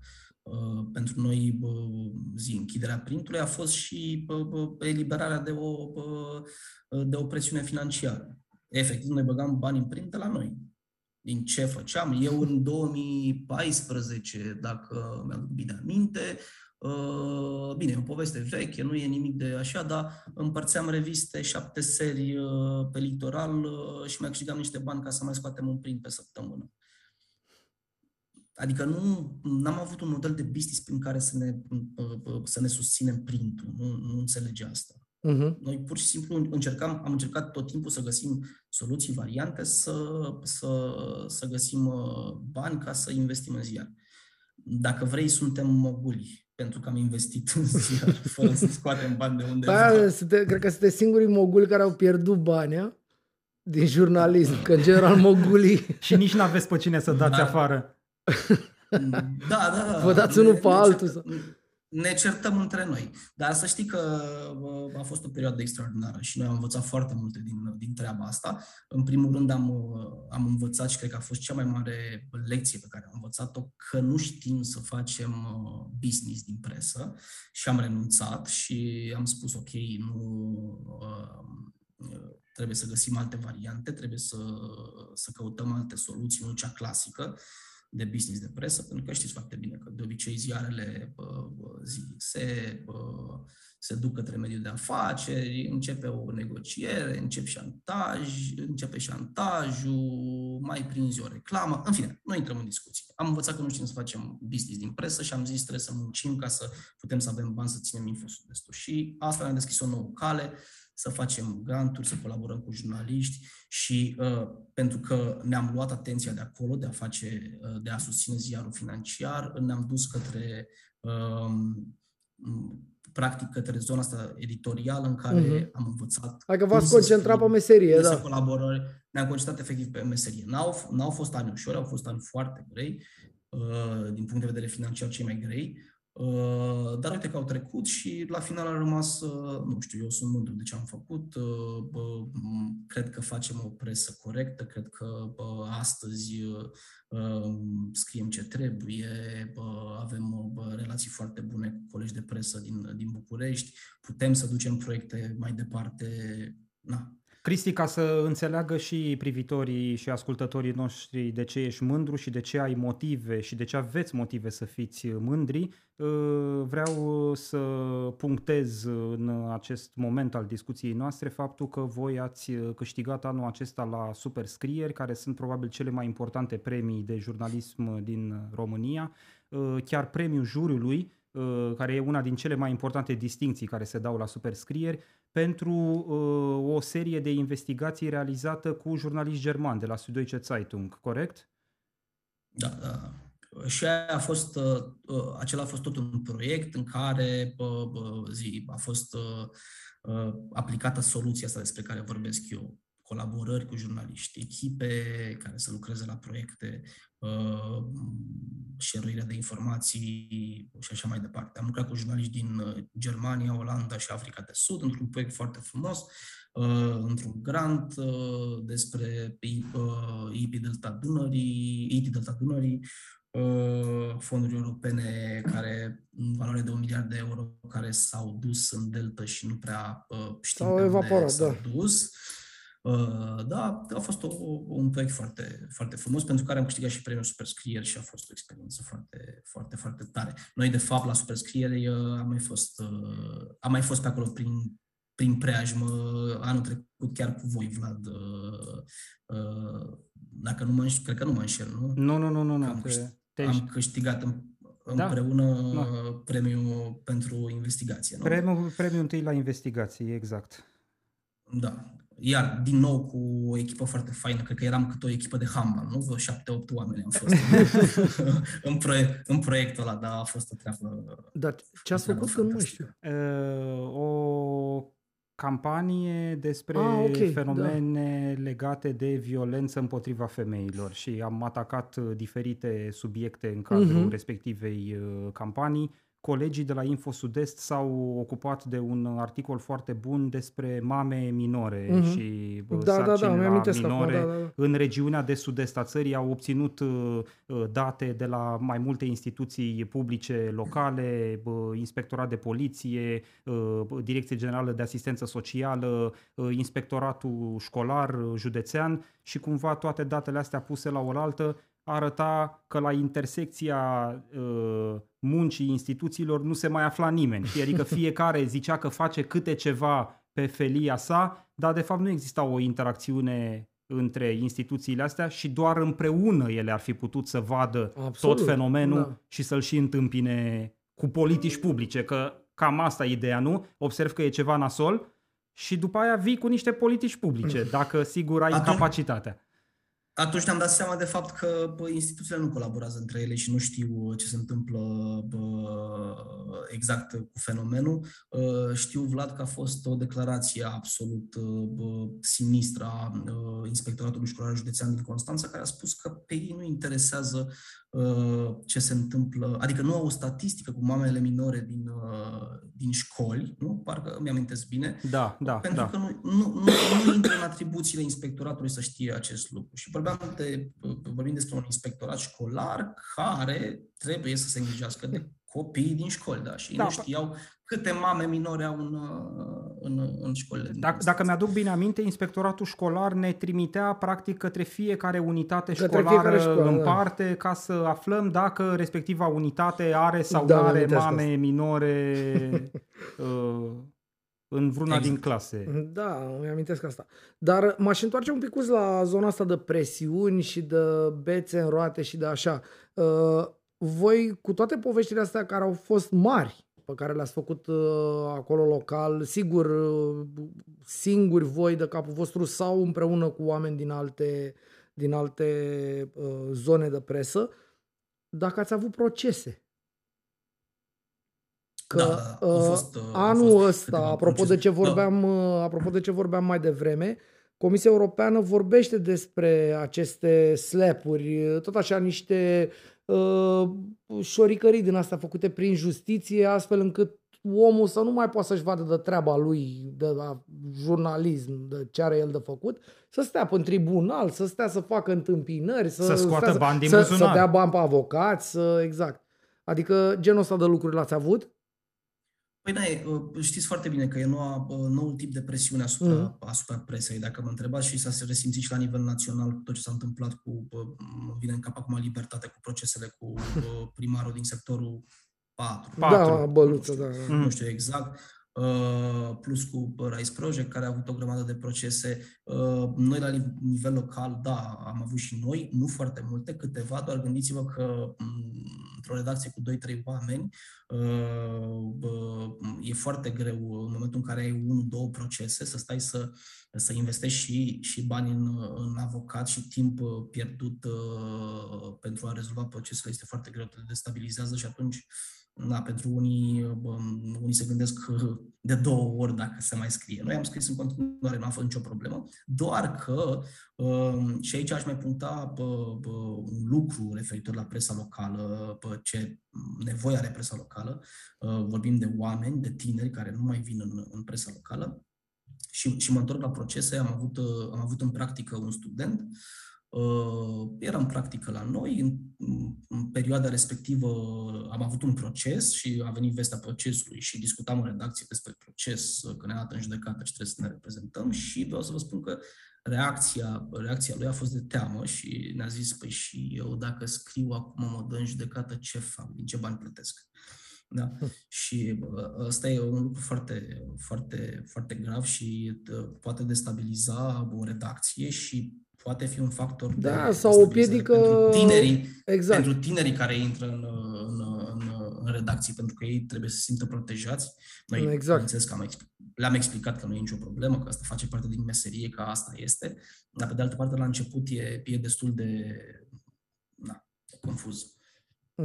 Pentru noi, bă, zi, închiderea printului a fost și bă, bă, eliberarea de o, bă, de o presiune financiară. Efectiv, noi băgam bani în print de la noi. Din ce făceam? Eu în două mii paisprezece, dacă mi-aduc bine aminte, bine, e o poveste veche, nu e nimic de așa, dar împărțeam reviste, șapte serii pe litoral și mai câștigam niște bani ca să mai scoatem un print pe săptămână. Adică nu, n-am avut un model de business prin care să ne, să ne susținem printul. Nu, nu înțelege asta. Uh-huh. Noi pur și simplu încercam, am încercat tot timpul să găsim soluții, variante, să, să, să găsim bani ca să investim în ziar. Dacă vrei, suntem moguli, pentru că am investit în ziar, fără să scoatem bani de undeva. Cred că sunteți singurii moguli care au pierdut banii din jurnalism, că în general mogulii... Și nici n-aveți pe cine să dați da. afară. Da, da, da. Vă dați unul pe altul. Ne certăm între noi. Dar să știi că a fost o perioadă extraordinară și noi am învățat foarte multe din, din treaba asta. În primul rând am, am învățat și cred că a fost cea mai mare lecție pe care am învățat-o, că nu știm să facem business din presă și am renunțat și am spus ok, nu... trebuie să găsim alte variante, trebuie să, să căutăm alte soluții, nu cea clasică de business de presă, pentru că știți foarte bine că de obicei ziarele zi, se, se duc către mediul de afaceri, începe o negociere, începe șantaj, începe șantajul, mai prinzi o reclamă, în fine, nu intrăm în discuții. Am învățat că nu știm să facem business din presă și am zis trebuie să muncim ca să putem să avem bani să ținem Info Sud-Estul. Și asta ne-a deschis o nouă cale, să facem granturi, să colaborăm cu jurnaliști și uh, pentru că ne-am luat atenția de acolo, de a face, uh, de a susține ziarul financiar, ne-am dus către, uh, practic, către zona asta editorială în care uh-huh. am învățat... Dacă v-ați concentrat pe meserie, da. Colaborări. Ne-am concentrat efectiv pe meserie. N-au, n-au fost ani ușori, au fost ani foarte grei, uh, din punct de vedere financiar cei mai grei, dar uite că au trecut și la final a rămas, nu știu, eu sunt mândru de ce am făcut, cred că facem o presă corectă, cred că astăzi scriem ce trebuie, avem relații foarte bune cu colegi de presă din, din București, putem să ducem proiecte mai departe, na. Cristi, ca să înțeleagă și privitorii și ascultătorii noștri de ce ești mândru și de ce ai motive și de ce aveți motive să fiți mândri, vreau să punctez în acest moment al discuției noastre faptul că voi ați câștigat anul acesta la Superscrieri, care sunt probabil cele mai importante premii de jurnalism din România, chiar premiul juriului, care e una din cele mai importante distincții care se dau la Superscrieri, pentru uh, o serie de investigații realizată cu jurnaliști germani de la Süddeutsche Zeitung, corect? Da, da. Și a fost, uh, acela a fost tot un proiect în care uh, zi, a fost uh, aplicată soluția asta despre care vorbesc eu. Colaborări cu jurnaliști, echipe care să lucreze la proiecte, uh, share-uirea de informații și așa mai departe. Am lucrat cu jurnaliști din Germania, Olanda și Africa de Sud într-un proiect foarte frumos, uh, într-un grant uh, despre I P Delta Dunării, I T Delta Dunării, uh, fonduri europene care în valoare de un miliard de euro care s-au dus în Delta și nu prea uh, știm s-au evaporat, s-au da. dus. Da, a fost o, un proiect foarte, foarte frumos, pentru care am câștigat și premiul Superscrieri și a fost o experiență foarte, foarte, foarte tare. Noi, de fapt, la Superscrieri am mai fost, am mai fost pe acolo prin, prin preajmă anul trecut, chiar cu voi, Vlad. Dacă nu mă înșel, cred că nu mă înșel, nu? Nu, nu, nu, nu. nu am, câștigat, am câștigat împreună da? Da. premiul pentru investigație. Nu? Premiul, premiul întâi la investigație, exact. Da. Iar, din nou, cu o echipă foarte faină, cred că eram cât o echipă de handbal, nu? Vreo șapte, opt oameni am fost în, proiect, în proiectul ăla, dar a fost o treabă... Dar ce ați făcut că nu știu? O campanie despre ah, okay, fenomene da. legate de violență împotriva femeilor și am atacat diferite subiecte în cadrul uh-huh. respectivei campanii. Colegii de la Info Sud-Est s-au ocupat de un articol foarte bun despre mame minore mm-hmm. și da, sarcini da, da, minore da, da. în regiunea de sud-est a țării. Au obținut date de la mai multe instituții publice locale, Inspectorat de Poliție, Direcție Generală de Asistență Socială, Inspectoratul Școlar Județean și cumva toate datele astea puse la oaltă arăta că la intersecția uh, muncii instituțiilor nu se mai afla nimeni. Adică fiecare zicea că face câte ceva pe felia sa, dar de fapt nu exista o interacțiune între instituțiile astea și doar împreună ele ar fi putut să vadă Absolut, tot fenomenul da. și să-l și întâmpine cu politici publice, că Cam asta e ideea, nu? Observ că e ceva nasol și după aia vii cu niște politici publice, dacă sigur ai atunci, capacitatea. Atunci ne-am dat seama de fapt că bă, instituțiile nu colaborează între ele și nu știu ce se întâmplă bă, exact cu fenomenul. Știu, Vlad, că a fost o declarație absolut bă, sinistră a Inspectoratului Școlar Județean din Constanța, care a spus că pe ei nu interesează ce se întâmplă, adică nu au o statistică cu mamele minore din, din școli, nu? Parcă îmi amintesc bine, da, da, pentru da. că nu, nu, nu, nu intră în atribuțiile inspectoratului să știe acest lucru. Și vorbeam de, vorbim despre un inspectorat școlar care trebuie să se îngrijească de copiii din școli, da, și da, nu știau câte mame minore au în, în, în școlile. Dacă, dacă mi-aduc bine aminte, inspectoratul școlar ne trimitea practic către fiecare unitate către școlară fiecare în parte, da, ca să aflăm dacă respectiva unitate are sau da, nu are mame asta. minore uh, în vreuna exact. din clase. Da, îmi amintesc asta. Dar m-aș întoarce un picuț la zona asta de presiuni și de bețe în roate și de așa. Uh, voi, cu toate poveștile astea care au fost mari, pe care le-ați făcut uh, acolo local, sigur, uh, singuri voi de capul vostru sau împreună cu oameni din alte, din alte uh, zone de presă, dacă ați avut procese. Că da, uh, fost, uh, anul ăsta, apropo de, ce vorbeam, da. apropo de ce vorbeam mai devreme, Comisia Europeană vorbește despre aceste slap-uri, tot așa niște uh, șoricării din astea făcute prin justiție, astfel încât omul să nu mai poată să-și vadă de treaba lui, de la jurnalism, de ce are el de făcut, să stea în tribunal, să stea să facă întâmpinări, să, să scoată bani din buzunar, să, să dea bani pe avocați, să, exact. Adică genul ăsta de lucruri l-ați avut? Păi da, știți foarte bine că e noua, noul tip de presiune asupra, mm. asupra presei. Dacă mă întrebați, și s-a resimțit și la nivel național tot ce s-a întâmplat cu, mă vine în cap acum Libertatea, cu procesele cu primarul din sectorul patru. patru da, Băluță, da. Nu știu, mm. nu știu exact. Plus cu Rise Project, care a avut o grămadă de procese. Noi, la nivel local, da, am avut și noi, nu foarte multe, câteva, doar gândiți-vă că într-o redacție cu doi trei oameni e foarte greu în momentul în care ai unu două procese să stai să, să investești și, și bani în, în avocat și timp pierdut pentru a rezolva procesele. Este foarte greu, te destabilizează și atunci da, pentru unii, unii se gândesc de două ori dacă se mai scrie. Noi am scris în continuare, nu a fost nicio problemă, doar că, și aici aș mai puncta un lucru referitor la presa locală, ce nevoie are presa locală. Vorbim de oameni, de tineri care nu mai vin în, în presa locală și, și mă întorc la procese. Am avut, am avut în practică un student. Era în practică la noi, în, în perioada respectivă am avut un proces și a venit vestea procesului și discutam în redacție despre proces, că ne-a dat în judecată și trebuie să ne reprezentăm și vreau să vă spun că reacția, reacția lui a fost de teamă și ne-a zis, păi și eu dacă scriu acum mă dă în judecată, ce fac, din ce bani plătesc? Da. Și ăsta e un lucru foarte, foarte, foarte grav și poate destabiliza o redacție și poate fi un factor da, de sau o piedică pentru tinerii, exact. pentru tinerii care intră în, în, în, în redacții, pentru că ei trebuie să se simtă protejați. Noi exact. că am explic, le-am explicat că nu e nicio problemă, că asta face parte din meserie, că asta este. Dar pe de altă parte, la început e, e destul de na, confuz.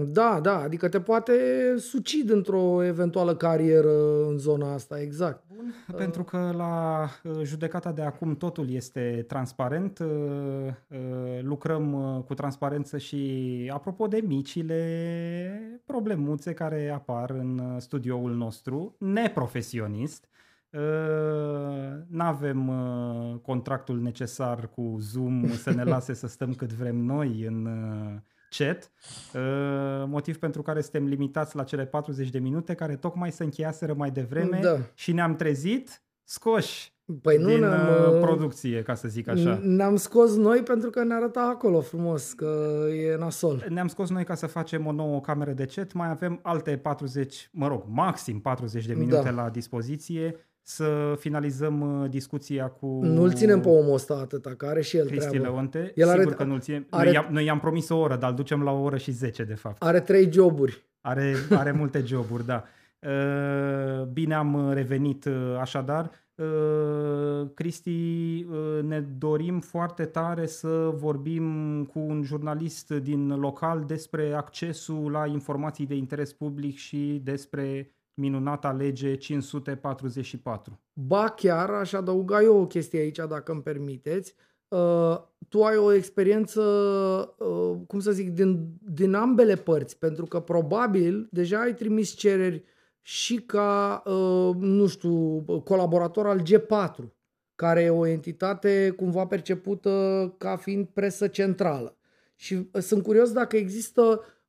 Da, da, adică te poate sucid într-o eventuală carieră în zona asta, exact. Bun, pentru că la judecata de acum totul este transparent, lucrăm cu transparență și apropo de micile problemuțe care apar în studioul nostru, neprofesionist. N-avem contractul necesar cu Zoom să ne lase să stăm cât vrem noi în chat, motiv pentru care suntem limitați la cele patruzeci de minute care tocmai se încheiaseră mai devreme da. și ne-am trezit scoși păi nu din ne-am, producție, ca să zic așa. Ne-am scos noi pentru că ne arăta acolo frumos că e nasol. Ne-am scos noi ca să facem o nouă cameră de chat, mai avem alte patruzeci, mă rog, maxim patruzeci de minute da. la dispoziție să finalizăm discuția cu... Nu-l ținem pe omul ăsta atâta, că are și el Cristi treabă. Leonte, el sigur are... că nu-l ținem. Are... Noi, noi i-am promis o oră, dar îl ducem la o oră și zece, de fapt. Are trei joburi. Are, are multe joburi, da. Bine am revenit așadar. Cristi, ne dorim foarte tare să vorbim cu un jurnalist din local despre accesul la informații de interes public și despre minunata lege cinci sute patruzeci și patru. Ba chiar, aș adăuga eu o chestie aici, dacă îmi permiteți. Uh, tu ai o experiență, uh, cum să zic, din, din ambele părți, pentru că probabil deja ai trimis cereri și ca, uh, nu știu, colaborator al G patru, care e o entitate cumva percepută ca fiind presă centrală. Și sunt curios dacă există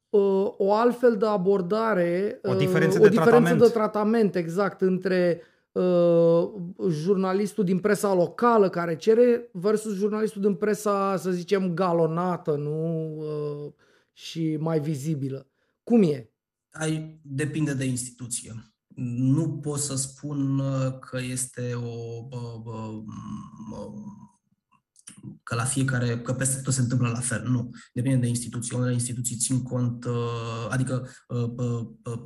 uh, o altfel de abordare, uh, o diferență, o de, diferență tratament. de tratament exact între Uh, jurnalistul din presa locală care cere versus jurnalistul din presa, să zicem, galonată, nu uh, și mai vizibilă. Cum e? Ai, depinde de instituție. Nu pot să spun că este o bă, bă, bă, că la fiecare, că peste tot se întâmplă la fel. Nu. Depinde de instituții. Unele instituții țin cont, adică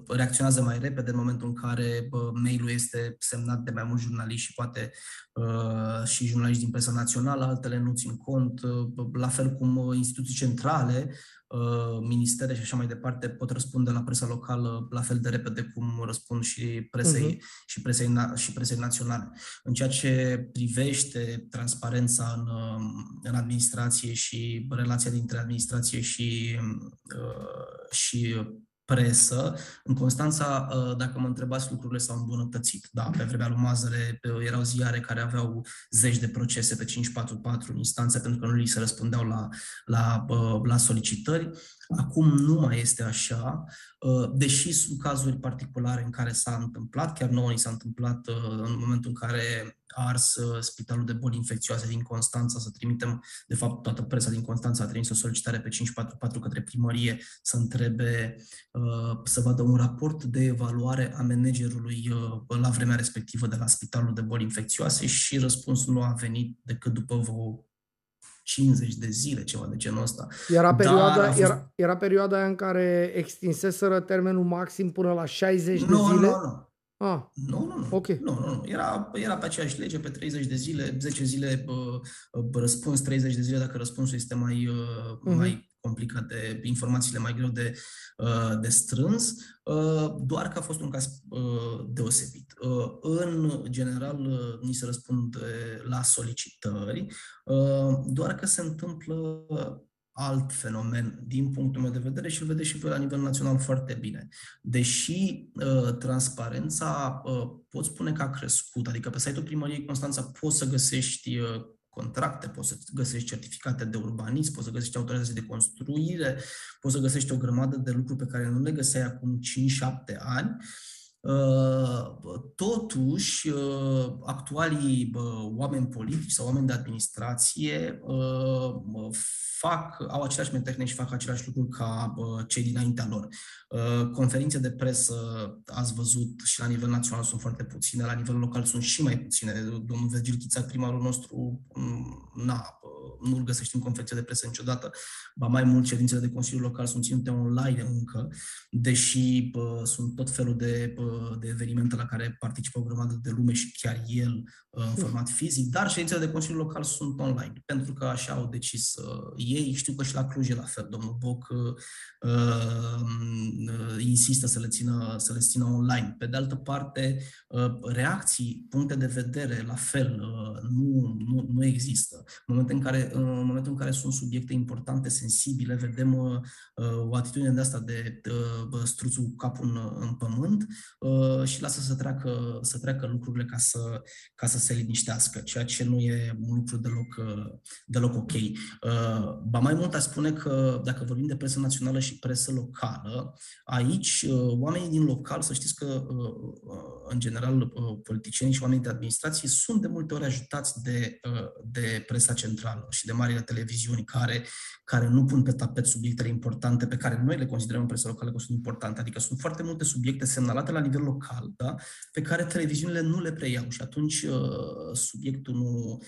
reacționează mai repede în momentul în care mail-ul este semnat de mai mulți jurnaliști și poate și jurnaliști din presa națională, altele nu țin cont. La fel cum instituții centrale, ministere și așa mai departe, pot răspunde la presa locală la fel de repede cum răspund și presei, uh-huh. și presei, na- și presei naționale. În ceea ce privește transparența în, în administrație și relația dintre administrație și, și presă, în Constanța, dacă mă întrebați, lucrurile s-au îmbunătățit. Da, pe vremea lui Mazăre erau ziare care aveau zeci de procese pe cinci patru patru în instanță pentru că nu li se răspundeau la, la, la solicitări. Acum nu mai este așa, deși sunt cazuri particulare în care s-a întâmplat, chiar nouă ni s-a întâmplat în momentul în care a ars Spitalul de Boli Infecțioase din Constanța, să trimitem, de fapt toată presa din Constanța a trimis o solicitare pe cinci patru patru către primărie să întrebe, să vadă un raport de evaluare a managerului la vremea respectivă de la Spitalul de Boli Infecțioase și răspunsul nu a venit decât după vreo cincizeci de zile, ceva de genul ăsta. Era perioada, fost... era, era perioada aia în care extinseseră termenul maxim până la șaizeci no, de zile? Nu, no, nu, no, no. ah. no, no, no. okay. no, no, no. Era, era pe aceeași lege, pe treizeci de zile, zece zile uh, răspuns, treizeci de zile dacă răspunsul este mai, uh, uh-huh. mai complicat, de informațiile mai greu de, uh, de strâns, uh, doar că a fost un caz uh, deosebit. Uh, în general, uh, ni se răspund la solicitări, uh, doar că se întâmplă alt fenomen din punctul meu de vedere și îl vedeți și voi la nivel național foarte bine. Deși uh, transparența, uh, pot spune că a crescut, adică pe site-ul Primăriei Constanța poți să găsești uh, contracte, poți să găsești certificate de urbanism, poți să găsești autorizații de construire, poți să găsești o grămadă de lucruri pe care nu le găseai acum cinci șapte ani. Totuși, actualii oameni politici sau oameni de administrație fac, au aceleași metehne și fac același lucru ca cei dinaintea lor. Conferințe de presă, ați văzut, și la nivel național sunt foarte puține, la nivel local sunt și mai puține. Domnul Vergil Chițac, primarul nostru, na, nu-l găsești în conferințe de presă niciodată. Ba mai mult, ședințele de Consiliul Local sunt ținute online încă, deși bă, sunt tot felul de, bă, de evenimente la care participă o grămadă de lume și chiar el bă, în format fizic, dar ședințele de Consiliul Local sunt online, pentru că așa au decis uh, ei. Știu că și la Cluj e la fel. Domnul Boc uh, uh, insistă să le, țină, să le țină online. Pe de altă parte, uh, reacții, puncte de vedere, la fel, uh, nu, nu, nu există. Momente în care în momentul în care sunt subiecte importante, sensibile, vedem uh, o atitudine de asta de uh, struțul cu capul în, în pământ uh, și lasă să treacă, să treacă lucrurile ca să, ca să se liniștească, ceea ce nu e un lucru deloc, deloc ok. Uh, ba mai mult aș spune că dacă vorbim de presă națională și presă locală, aici uh, oamenii din local, să știți că uh, uh, în general uh, politicienii și oamenii de administrație sunt de multe ori ajutați de, uh, de presa centrală și de marile televiziuni care, care nu pun pe tapet subiectele importante pe care noi le considerăm în presă locală că sunt importante. Adică sunt foarte multe subiecte semnalate la nivel local, da? Pe care televiziunile nu le preiau și atunci subiectul nu,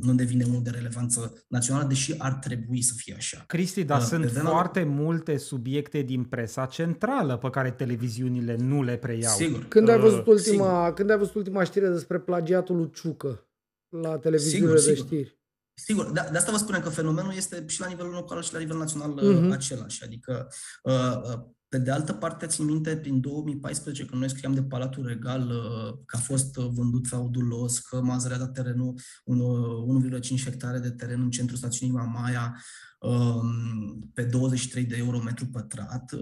nu devine unul de relevanță națională, deși ar trebui. trebui să fie așa. Cristi, dar uh, sunt foarte la... multe subiecte din presa centrală pe care televiziunile nu le preiau. Sigur. Când ai văzut ultima, sigur. Când ai văzut ultima știre despre plagiatul lui Ciucă la televiziunile de sigur. știri? Sigur, de, de asta vă spunem că fenomenul este și la nivelul local și la nivel național uh-huh. același. Adică, uh, pe de altă parte, țin minte, prin două mii paisprezece, când noi scriam de Palatul Regal, uh, că a fost vândut fraudulos, că Mazăre a dat terenul, unu virgulă cinci hectare de teren în centrul stațiunii Mamaia, pe douăzeci și trei de euro metru pătrat.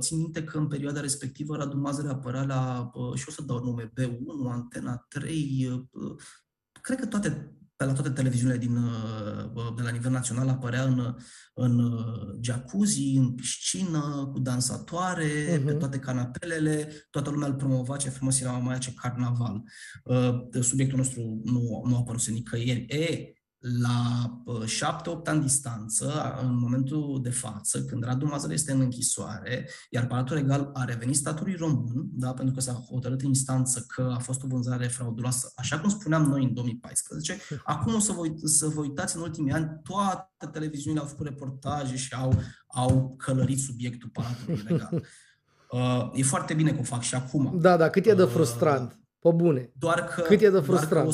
Țin minte că în perioada respectivă Radu Mazăre apărea la, și o să dau nume, B unu, Antena trei, cred că toate, pe la toate televiziunile din, de la nivel național apărea în, în jacuzzi, în piscină, cu dansatoare, uh-huh. pe toate canapelele, toată lumea îl promova, ce frumos era Mamaia, ce carnaval. Subiectul nostru nu, nu a apărut nicăieri. E, la șapte-opt ani distanță, în momentul de față, când Radu Mazăre este în închisoare, iar Palatul Regal a revenit statului român, da, pentru că s-a hotărât în instanță că a fost o vânzare frauduloasă, așa cum spuneam noi în două mii paisprezece, acum o să vă, să vă uitați în ultimii ani, toate televiziunile au făcut reportaje și au, au călărit subiectul Palatului Regal. Uh, e foarte bine că o fac și acum. Da, da, cât e de frustrant, pe bune. Doar că, cât e de frustrant.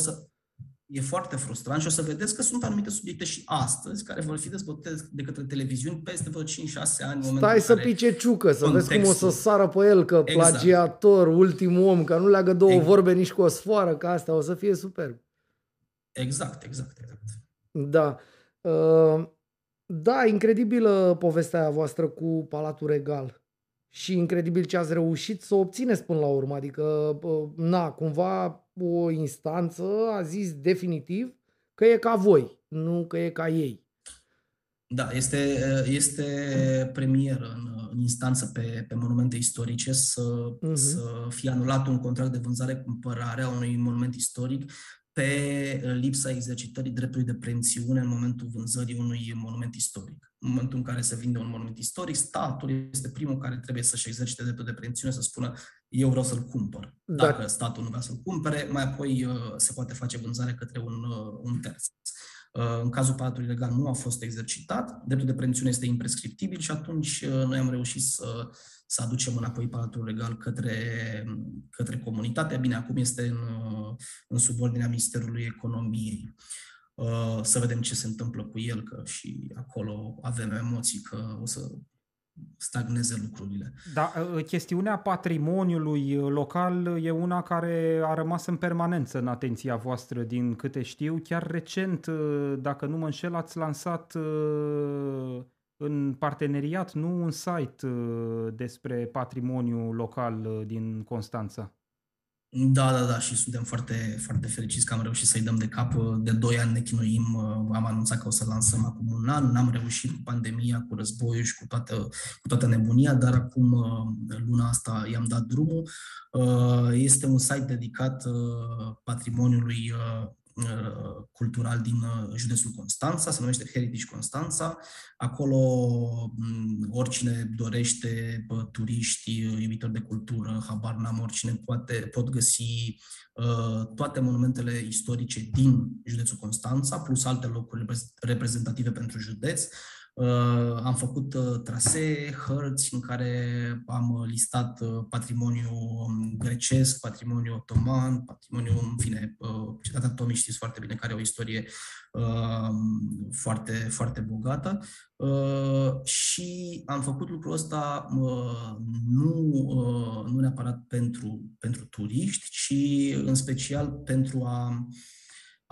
E foarte frustrant și o să vedeți că sunt anumite subiecte și astăzi care vor fi dezbătute de către televiziuni peste vreo cinci-șase ani. Stai să pice Ciucă, să contextul... vezi cum o să sară pe el, că exact. plagiator, ultimul om, că nu leagă două exact. vorbe nici cu o sfoară, că asta o să fie superb. Exact, exact, exact. Da. Da, incredibilă povestea voastră cu Palatul Regal și incredibil ce ați reușit să obțineți până la urmă. Adică, na, cumva... o instanță a zis definitiv că e ca voi, nu că e ca ei. Da, este, este premieră în, în instanță pe, pe monumente istorice să, uh-huh. să fie anulat un contract de vânzare-cumpărare a unui monument istoric pe lipsa exercitării dreptului de preemțiune în momentul vânzării unui monument istoric. În momentul în care se vinde un monument istoric, statul este primul care trebuie să-și exercite dreptul de preemțiune, să spună eu vreau să-l cumpăr. Dacă da. statul nu vrea să-l cumpere, mai apoi se poate face vânzare către un, un terț. În cazul Palatului Regal nu a fost exercitat, dreptul de preemțiune este imprescriptibil și atunci noi am reușit să, să aducem înapoi Palatul Regal către, către comunitate. Bine, acum este în, în subordinea Ministerului Economiei. Să vedem ce se întâmplă cu el, că și acolo avem emoții că o să stagneze lucrurile. Da, chestiunea patrimoniului local e una care a rămas în permanență în atenția voastră, din câte știu. Chiar recent, dacă nu mă înșel, ați lansat în parteneriat, nu un site despre patrimoniul local din Constanța. Da, da, da, și suntem foarte, foarte fericiți că am reușit să-i dăm de cap. De doi ani ne chinuim, am anunțat că o să lansăm acum un an, n-am reușit cu pandemia, cu războiul și cu toată, cu toată nebunia, dar acum luna asta i-am dat drumul. Este un site dedicat patrimoniului cultural din județul Constanța, se numește Heritage Constanța. Acolo oricine dorește, turiști, iubitori de cultură, habar n-am, oricine poate, pot găsi toate monumentele istorice din județul Constanța, plus alte locuri reprezentative pentru județ. Am făcut trasee, hărți în care am listat patrimoniul grecesc, patrimoniul otoman, patrimoniul, în fine, cetatea Tomis, știți foarte bine, care e o istorie foarte, foarte bogată. Și am făcut lucrul ăsta nu, nu neapărat pentru, pentru turiști, ci în special pentru a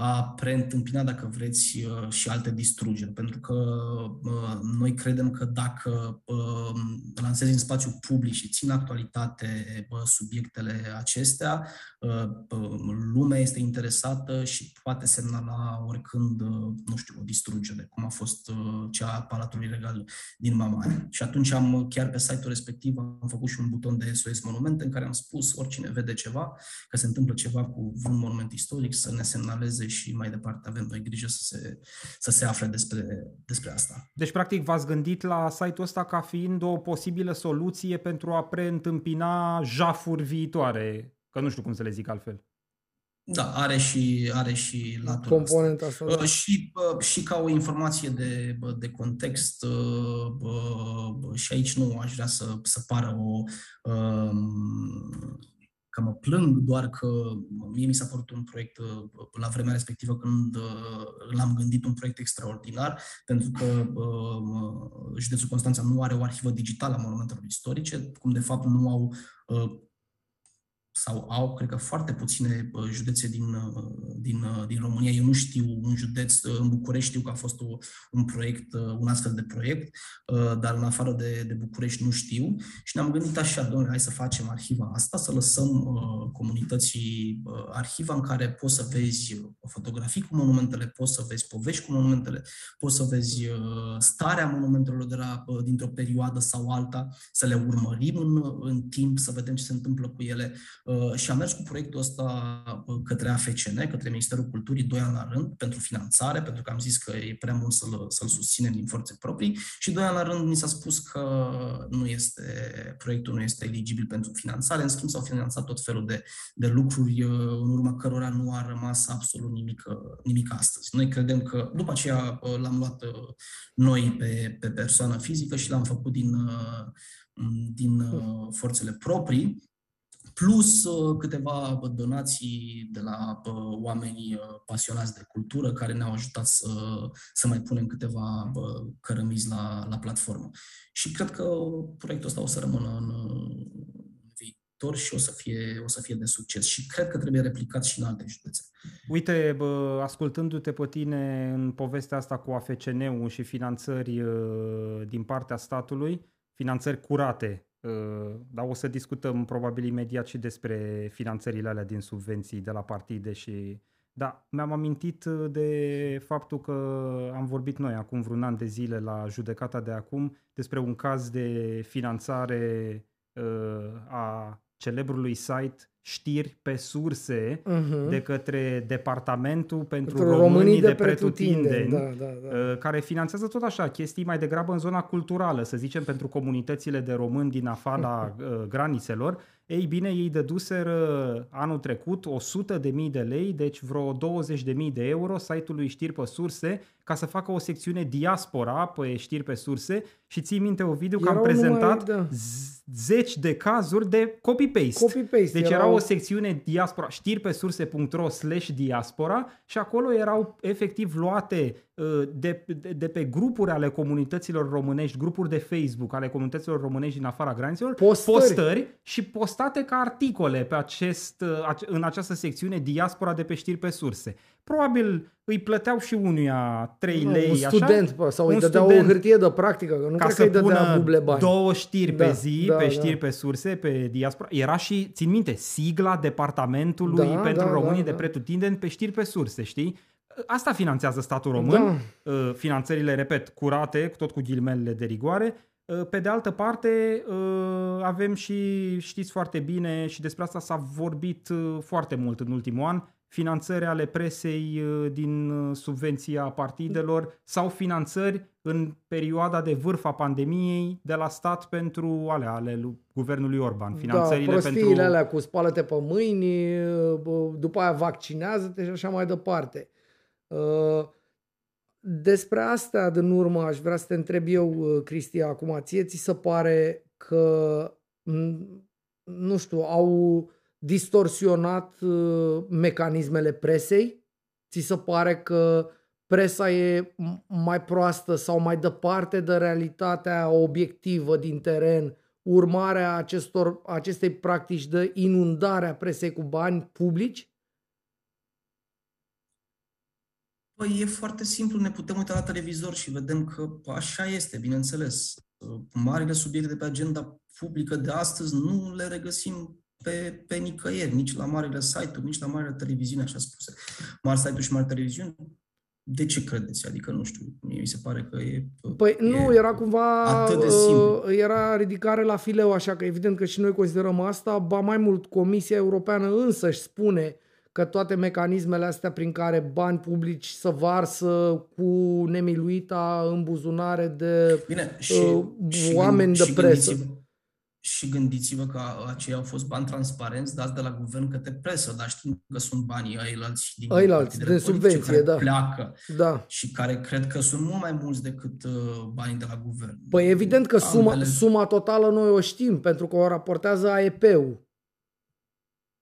a preîntâmpina, dacă vreți, și alte distrugeri. Pentru că noi credem că dacă lansezi în spațiu public și țin actualitate subiectele acestea, lumea este interesată și poate semnala oricând, nu știu, o distrugere, cum a fost cea a Palatului Regal din Mamaia. Și atunci am, chiar pe site-ul respectiv, am făcut și un buton de S O S Monumente în care am spus oricine vede ceva, că se întâmplă ceva cu un monument istoric, să ne semnaleze și mai departe avem noi grijă să se, să se afle despre, despre asta. Deci, practic, v-ați gândit la site-ul ăsta ca fiind o posibilă soluție pentru a preîntâmpina jafuri viitoare, că nu știu cum să le zic altfel. Da, are și, are și latura componenta asta. asta da. și, și ca o informație de, de context, și aici nu aș vrea să, să pară o... că mă plâng, doar că mie mi s-a părut un proiect, la vremea respectivă când l-am gândit, un proiect extraordinar, pentru că județul Constanța nu are o arhivă digitală a monumentelor istorice, cum de fapt nu au... sau au, cred că, foarte puține județe din, din, din România. Eu nu știu un județ, în București știu că a fost o, un proiect, un astfel de proiect, dar în afară de, de București nu știu. Și ne-am gândit așa, domnule, hai să facem arhiva asta, să lăsăm comunității arhiva în care poți să vezi fotografii cu monumentele, poți să vezi povești cu monumentele, poți să vezi starea monumentelor de la, dintr-o perioadă sau alta, să le urmărim în, în timp, să vedem ce se întâmplă cu ele. Și am mers cu proiectul ăsta către A F C N, către Ministerul Culturii, doi ani la rând, pentru finanțare, pentru că am zis că e prea mult să-l, să-l susținem din forțe proprii, și doi ani la rând mi s-a spus că nu este, proiectul nu este eligibil pentru finanțare. În schimb, s-au finanțat tot felul de, de lucruri, în urma cărora nu a rămas absolut nimic, nimic astăzi. Noi credem că, după aceea l-am luat noi pe, pe persoană fizică și l-am făcut din, din forțele proprii, plus câteva donații de la oameni pasionați de cultură care ne-au ajutat să, să mai punem câteva cărămizi la, la platformă. Și cred că proiectul ăsta o să rămână în viitor și o să fie, o să fie de succes. Și cred că trebuie replicat și în alte județe. Uite, bă, ascultându-te pe tine în povestea asta cu A F C N-ul și finanțări din partea statului, finanțări curate, dar o să discutăm probabil imediat și despre finanțările alea din subvenții de la partide și... Da, mi-am amintit de faptul că am vorbit noi acum vreun an de zile la Judecata de Acum despre un caz de finanțare a celebrului site Știri pe Surse, uh-huh, de către Departamentul pentru, pentru Românii, Românii de Pretutindeni, da, da, da, care finanțează tot așa chestii mai degrabă în zona culturală, să zicem, pentru comunitățile de români din afara uh-huh. granițelor. Ei bine, ei dăduseră anul trecut o sută de mii de lei, deci vreo douăzeci de mii de euro, site-ului Știri pe Surse, ca să facă o secțiune diaspora pe Știri pe Surse. Și ții minte, Ovidiu, că am prezentat numai, da. zeci de cazuri de copy-paste. copy-paste deci erau... era o secțiune diaspora, știri pe surse punct ro slash diaspora, și acolo erau efectiv luate de, de, de pe grupuri ale comunităților românești, grupuri de Facebook ale comunităților românești din afara granițelor, postări, postări și postate ca articole pe acest, în această secțiune diaspora de pe Știri pe Surse. Probabil îi plăteau și unuia trei lei, un student, așa? Sau un îi dădeau o hârtie de practică, că nu cred că îi dădea buble bani. Două știri da, pe zi, da, pe știri da. pe surse, pe diaspora. Era și, țin minte, sigla Departamentului da, pentru da, Românii da, da. de Pretutindeni pe Știri pe Surse, știi? Asta finanțează statul român, da. Finanțările, repet, curate, tot cu ghilimelele de rigoare. Pe de altă parte, avem și, știți foarte bine, și despre asta s-a vorbit foarte mult în ultimul an, finanțări ale presei din subvenția partidelor sau finanțări în perioada de vârf a pandemiei de la stat pentru alea, ale guvernului Orban. Finanțările da, prostiile pentru... alea cu spală-te pe mâini, după aia vaccinează-te și așa mai departe. Despre asta, din urmă, aș vrea să te întreb eu, Cristi, acum ție ți se pare că, nu știu, au... distorsionat uh, mecanismele presei? Ți se pare că presa e mai proastă sau mai departe de realitatea obiectivă din teren, urmarea acestor, acestei practici de inundare a presei cu bani publici? Păi e foarte simplu, ne putem uita la televizor și vedem că așa este, bineînțeles. Marile subiecte de pe agenda publică de astăzi nu le regăsim Pe, pe nicăieri, nici la marile site-uri, nici la marile televiziuni, așa spuse. Mari site-uri și mari televiziuni, de ce credeți? Adică, nu știu, mie mi se pare că e... Păi e nu, era cumva... Atât de simplu. Era ridicare la fileu, așa că evident că și noi considerăm asta, ba mai mult, Comisia Europeană însă își spune că toate mecanismele astea prin care bani publici se varsă cu nemiluita în buzunare de Bine, și, uh, și, oameni și de presă. Gândiți-vă. și gândiți-vă că aceia au fost bani transparenți dați de la guvern către presă, dar știm că sunt banii ailalți din, ailalți, din subvenție, care da. pleacă da. și care cred că sunt mult mai mulți decât banii de la guvern. Păi evident că suma, suma totală noi o știm, pentru că o raportează A E P-ul.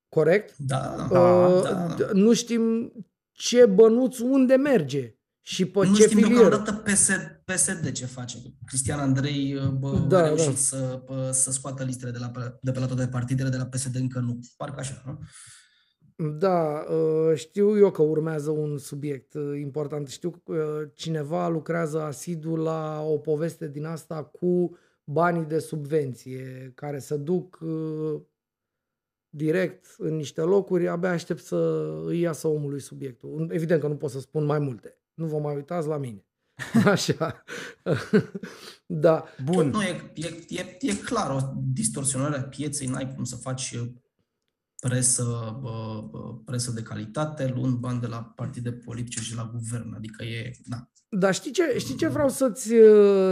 Corect? Da, da, uh, da. Nu știm ce bănuți, unde merge. Și pe nu ce știm deocamdată P S D, P S D ce face. Cristian Andrei bă, da, a reușit da. să, bă, să scoată listele de, la, de pe la toate partidele, de la P S D încă nu. Parcă așa, nu? Da, știu eu că urmează un subiect important. Știu că cineva lucrează asidu la o poveste din asta cu banii de subvenție, care se duc direct în niște locuri. Abia aștept să îi iasă omului subiectul. Evident că nu pot să spun mai multe. Nu vă mai uitați la mine. Așa. Da. Bun. Nu, e, e, e clar o distorsionare a pieței. N-ai cum să faci presă, presă de calitate luând bani de la partide politice și la guvern. Adică e... Da. Dar știi ce, știi ce vreau să-ți,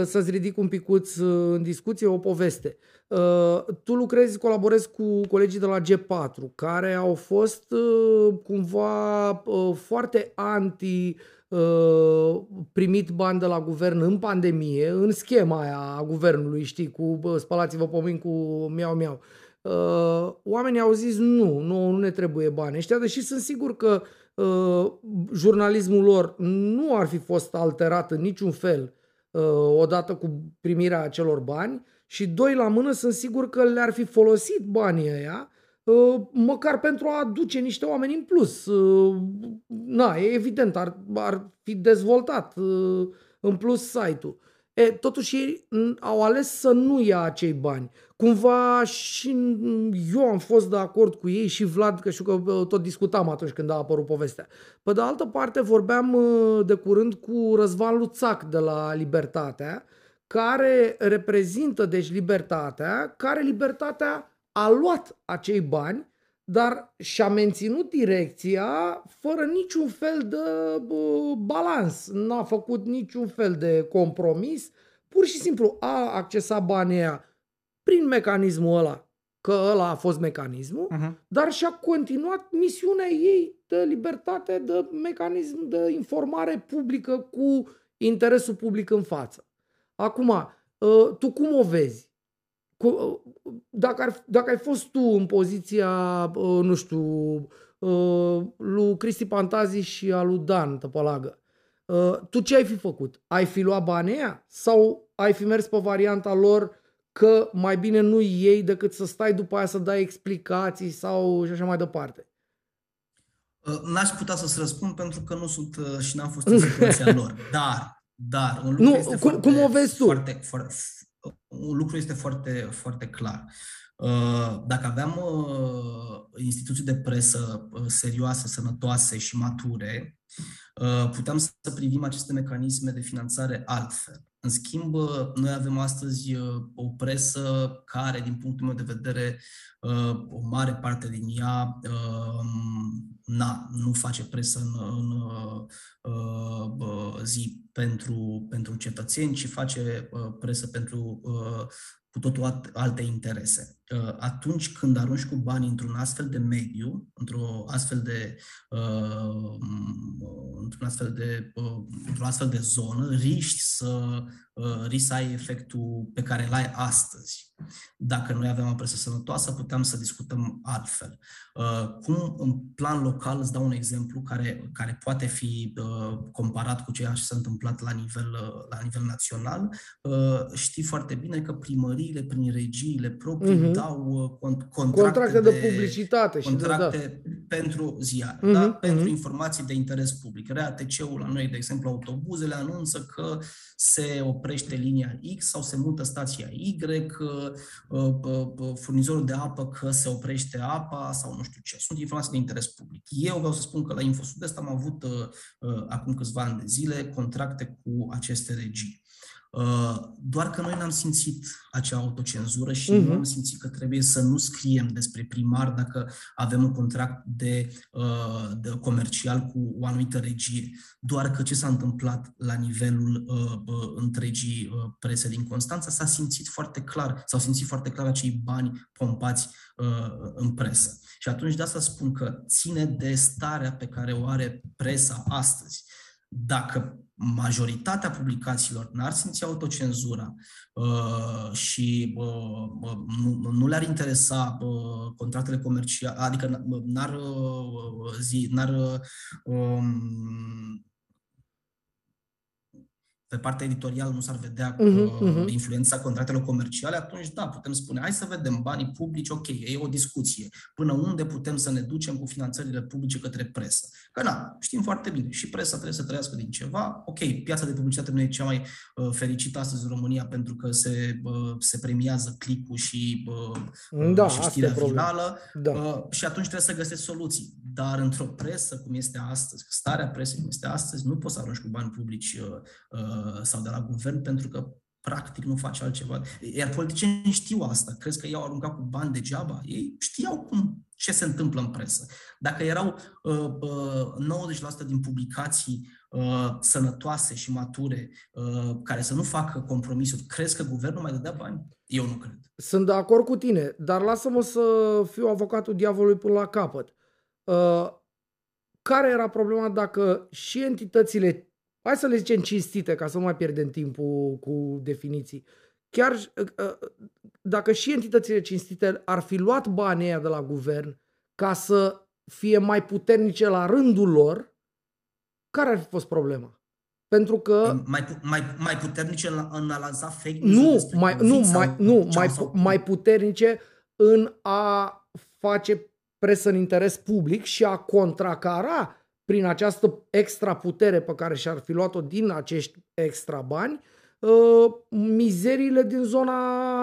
să-ți ridic un picuț în discuție? O poveste. Tu lucrezi, colaborezi cu colegii de la G patru, care au fost cumva foarte anti... primit bani de la guvern în pandemie, în schema aia a guvernului, știi, cu spălați-vă pomini cu miau-miau. Oamenii au zis nu, nu, nu ne trebuie bani ăștia, deși sunt sigur că jurnalismul lor nu ar fi fost alterat în niciun fel odată cu primirea acelor bani și doi la mână sunt sigur că le-ar fi folosit banii ăia măcar pentru a aduce niște oameni în plus. Na, e evident, ar, ar fi dezvoltat în plus site-ul. E, totuși ei au ales să nu ia acei bani. Cumva și eu am fost de acord cu ei și Vlad, că știu că tot discutam atunci când a apărut povestea. Pe de altă parte vorbeam de curând cu Răzvan Luțac de la Libertatea, care reprezintă deci Libertatea, care Libertatea a luat acei bani, dar și-a menținut direcția fără niciun fel de balans. N-a făcut niciun fel de compromis. Pur și simplu a accesat banii aia prin mecanismul ăla, că ăla a fost mecanismul, uh-huh. dar și-a continuat misiunea ei de libertate, de mecanism de informare publică cu interesul public în față. Acum, tu cum o vezi? Cu, dacă, ar, dacă ai fost tu în poziția, nu știu, lui Cristi Pantazi și a lui Dan Tăpălagă, tu ce ai fi făcut? Ai fi luat banii aia? Sau ai fi mers pe varianta lor că mai bine nu iei decât să stai după aia să dai explicații sau și așa mai departe? N-aș putea să-ți răspund pentru că nu sunt și n-am fost în situația lor. Dar, dar, un lucru nu, este cum, foarte, cum o vezi tu? Foarte, foarte... Un lucru este foarte, foarte clar. Dacă aveam instituții de presă serioase, sănătoase și mature, puteam să privim aceste mecanisme de finanțare altfel. În schimb, noi avem astăzi o presă care, din punctul meu de vedere, o mare parte din ea na, nu face presă în, în zi pentru, pentru cetățeni, ci face presă pentru cu totul alte interese. Atunci când arunci cu bani într-un astfel de mediu, într-o astfel de, uh, într-un astfel de, uh, într-o astfel de zonă, riști să, uh, riști să ai efectul pe care îl ai astăzi. Dacă noi aveam o presă sănătoasă, puteam să discutăm altfel. Uh, cum în plan local, îți dau un exemplu care, care poate fi uh, comparat cu ceea ce s-a întâmplat la nivel, uh, la nivel național, uh, știi foarte bine că primăriile, prin regiile proprii, uh-huh. dau contracte, contracte de, de publicitate contracte și de, da. pentru ziare, uh-huh, da? pentru uh-huh. informații de interes public. R A T C-ul la noi, de exemplu, autobuzele anunță că se oprește linia X sau se mută stația Y, furnizorul de apă că se oprește apa sau nu știu ce. Sunt informații de interes public. Eu vreau să spun că la Info Sud-Est am avut acum câțiva ani de zile contracte cu aceste regii. Doar că noi n-am simțit acea autocenzură și uh-huh. am simțit că trebuie să nu scriem despre primar dacă avem un contract de, de comercial cu o anumită regie. Doar că ce s-a întâmplat la nivelul întregii prese din Constanța s-a simțit foarte clar, s-au simțit foarte clar acei bani pompați în presă. Și atunci de asta spun că ține de starea pe care o are presa astăzi. Dacă majoritatea publicațiilor n-ar simți autocenzura uh, și uh, nu, nu le-ar interesa uh, contractele comerciale, adică n-ar, uh, zi, n-ar um, pe partea editorială nu s-ar vedea uh-huh, uh, influența contractelor comerciale, atunci da, putem spune, hai să vedem banii publici, ok, e o discuție, până unde putem să ne ducem cu finanțările publice către presă. Că na, știm foarte bine, și presa trebuie să trăiască din ceva, ok, piața de publicitate nu e cea mai uh, fericită astăzi în România pentru că se, uh, se premiază click-ul și, uh, da, și știrea finală da. uh, și atunci trebuie să găsești soluții. Dar într-o presă cum este astăzi, starea presei cum este astăzi, nu poți să arunci cu bani publici uh, uh, sau de la guvern, pentru că practic nu face altceva. Iar politicienii știu asta. Crezi că i-au aruncat cu bani degeaba? Ei știau cum, ce se întâmplă în presă. Dacă erau uh, uh, nouăzeci la sută din publicații uh, sănătoase și mature, uh, care să nu facă compromisuri, crezi că guvernul mai dădea bani? Eu nu cred. Sunt de acord cu tine, dar lasă-mă să fiu avocatul diavolului până la capăt. Uh, care era problema dacă și entitățile, hai să le zicem cinstite, ca să nu mai pierdem timpul cu definiții. Chiar dacă și entitățile cinstite ar fi luat banii aia de la guvern ca să fie mai puternice la rândul lor, care ar fi fost problema? Pentru că... Mai, mai, mai puternice în a lansa fake news? Nu, mai, nu, mai, nu mai, mai puternice în a face presă în interes public și a contracara prin această extra putere pe care și-ar fi luat-o din acești extra bani, uh, mizeriile din zona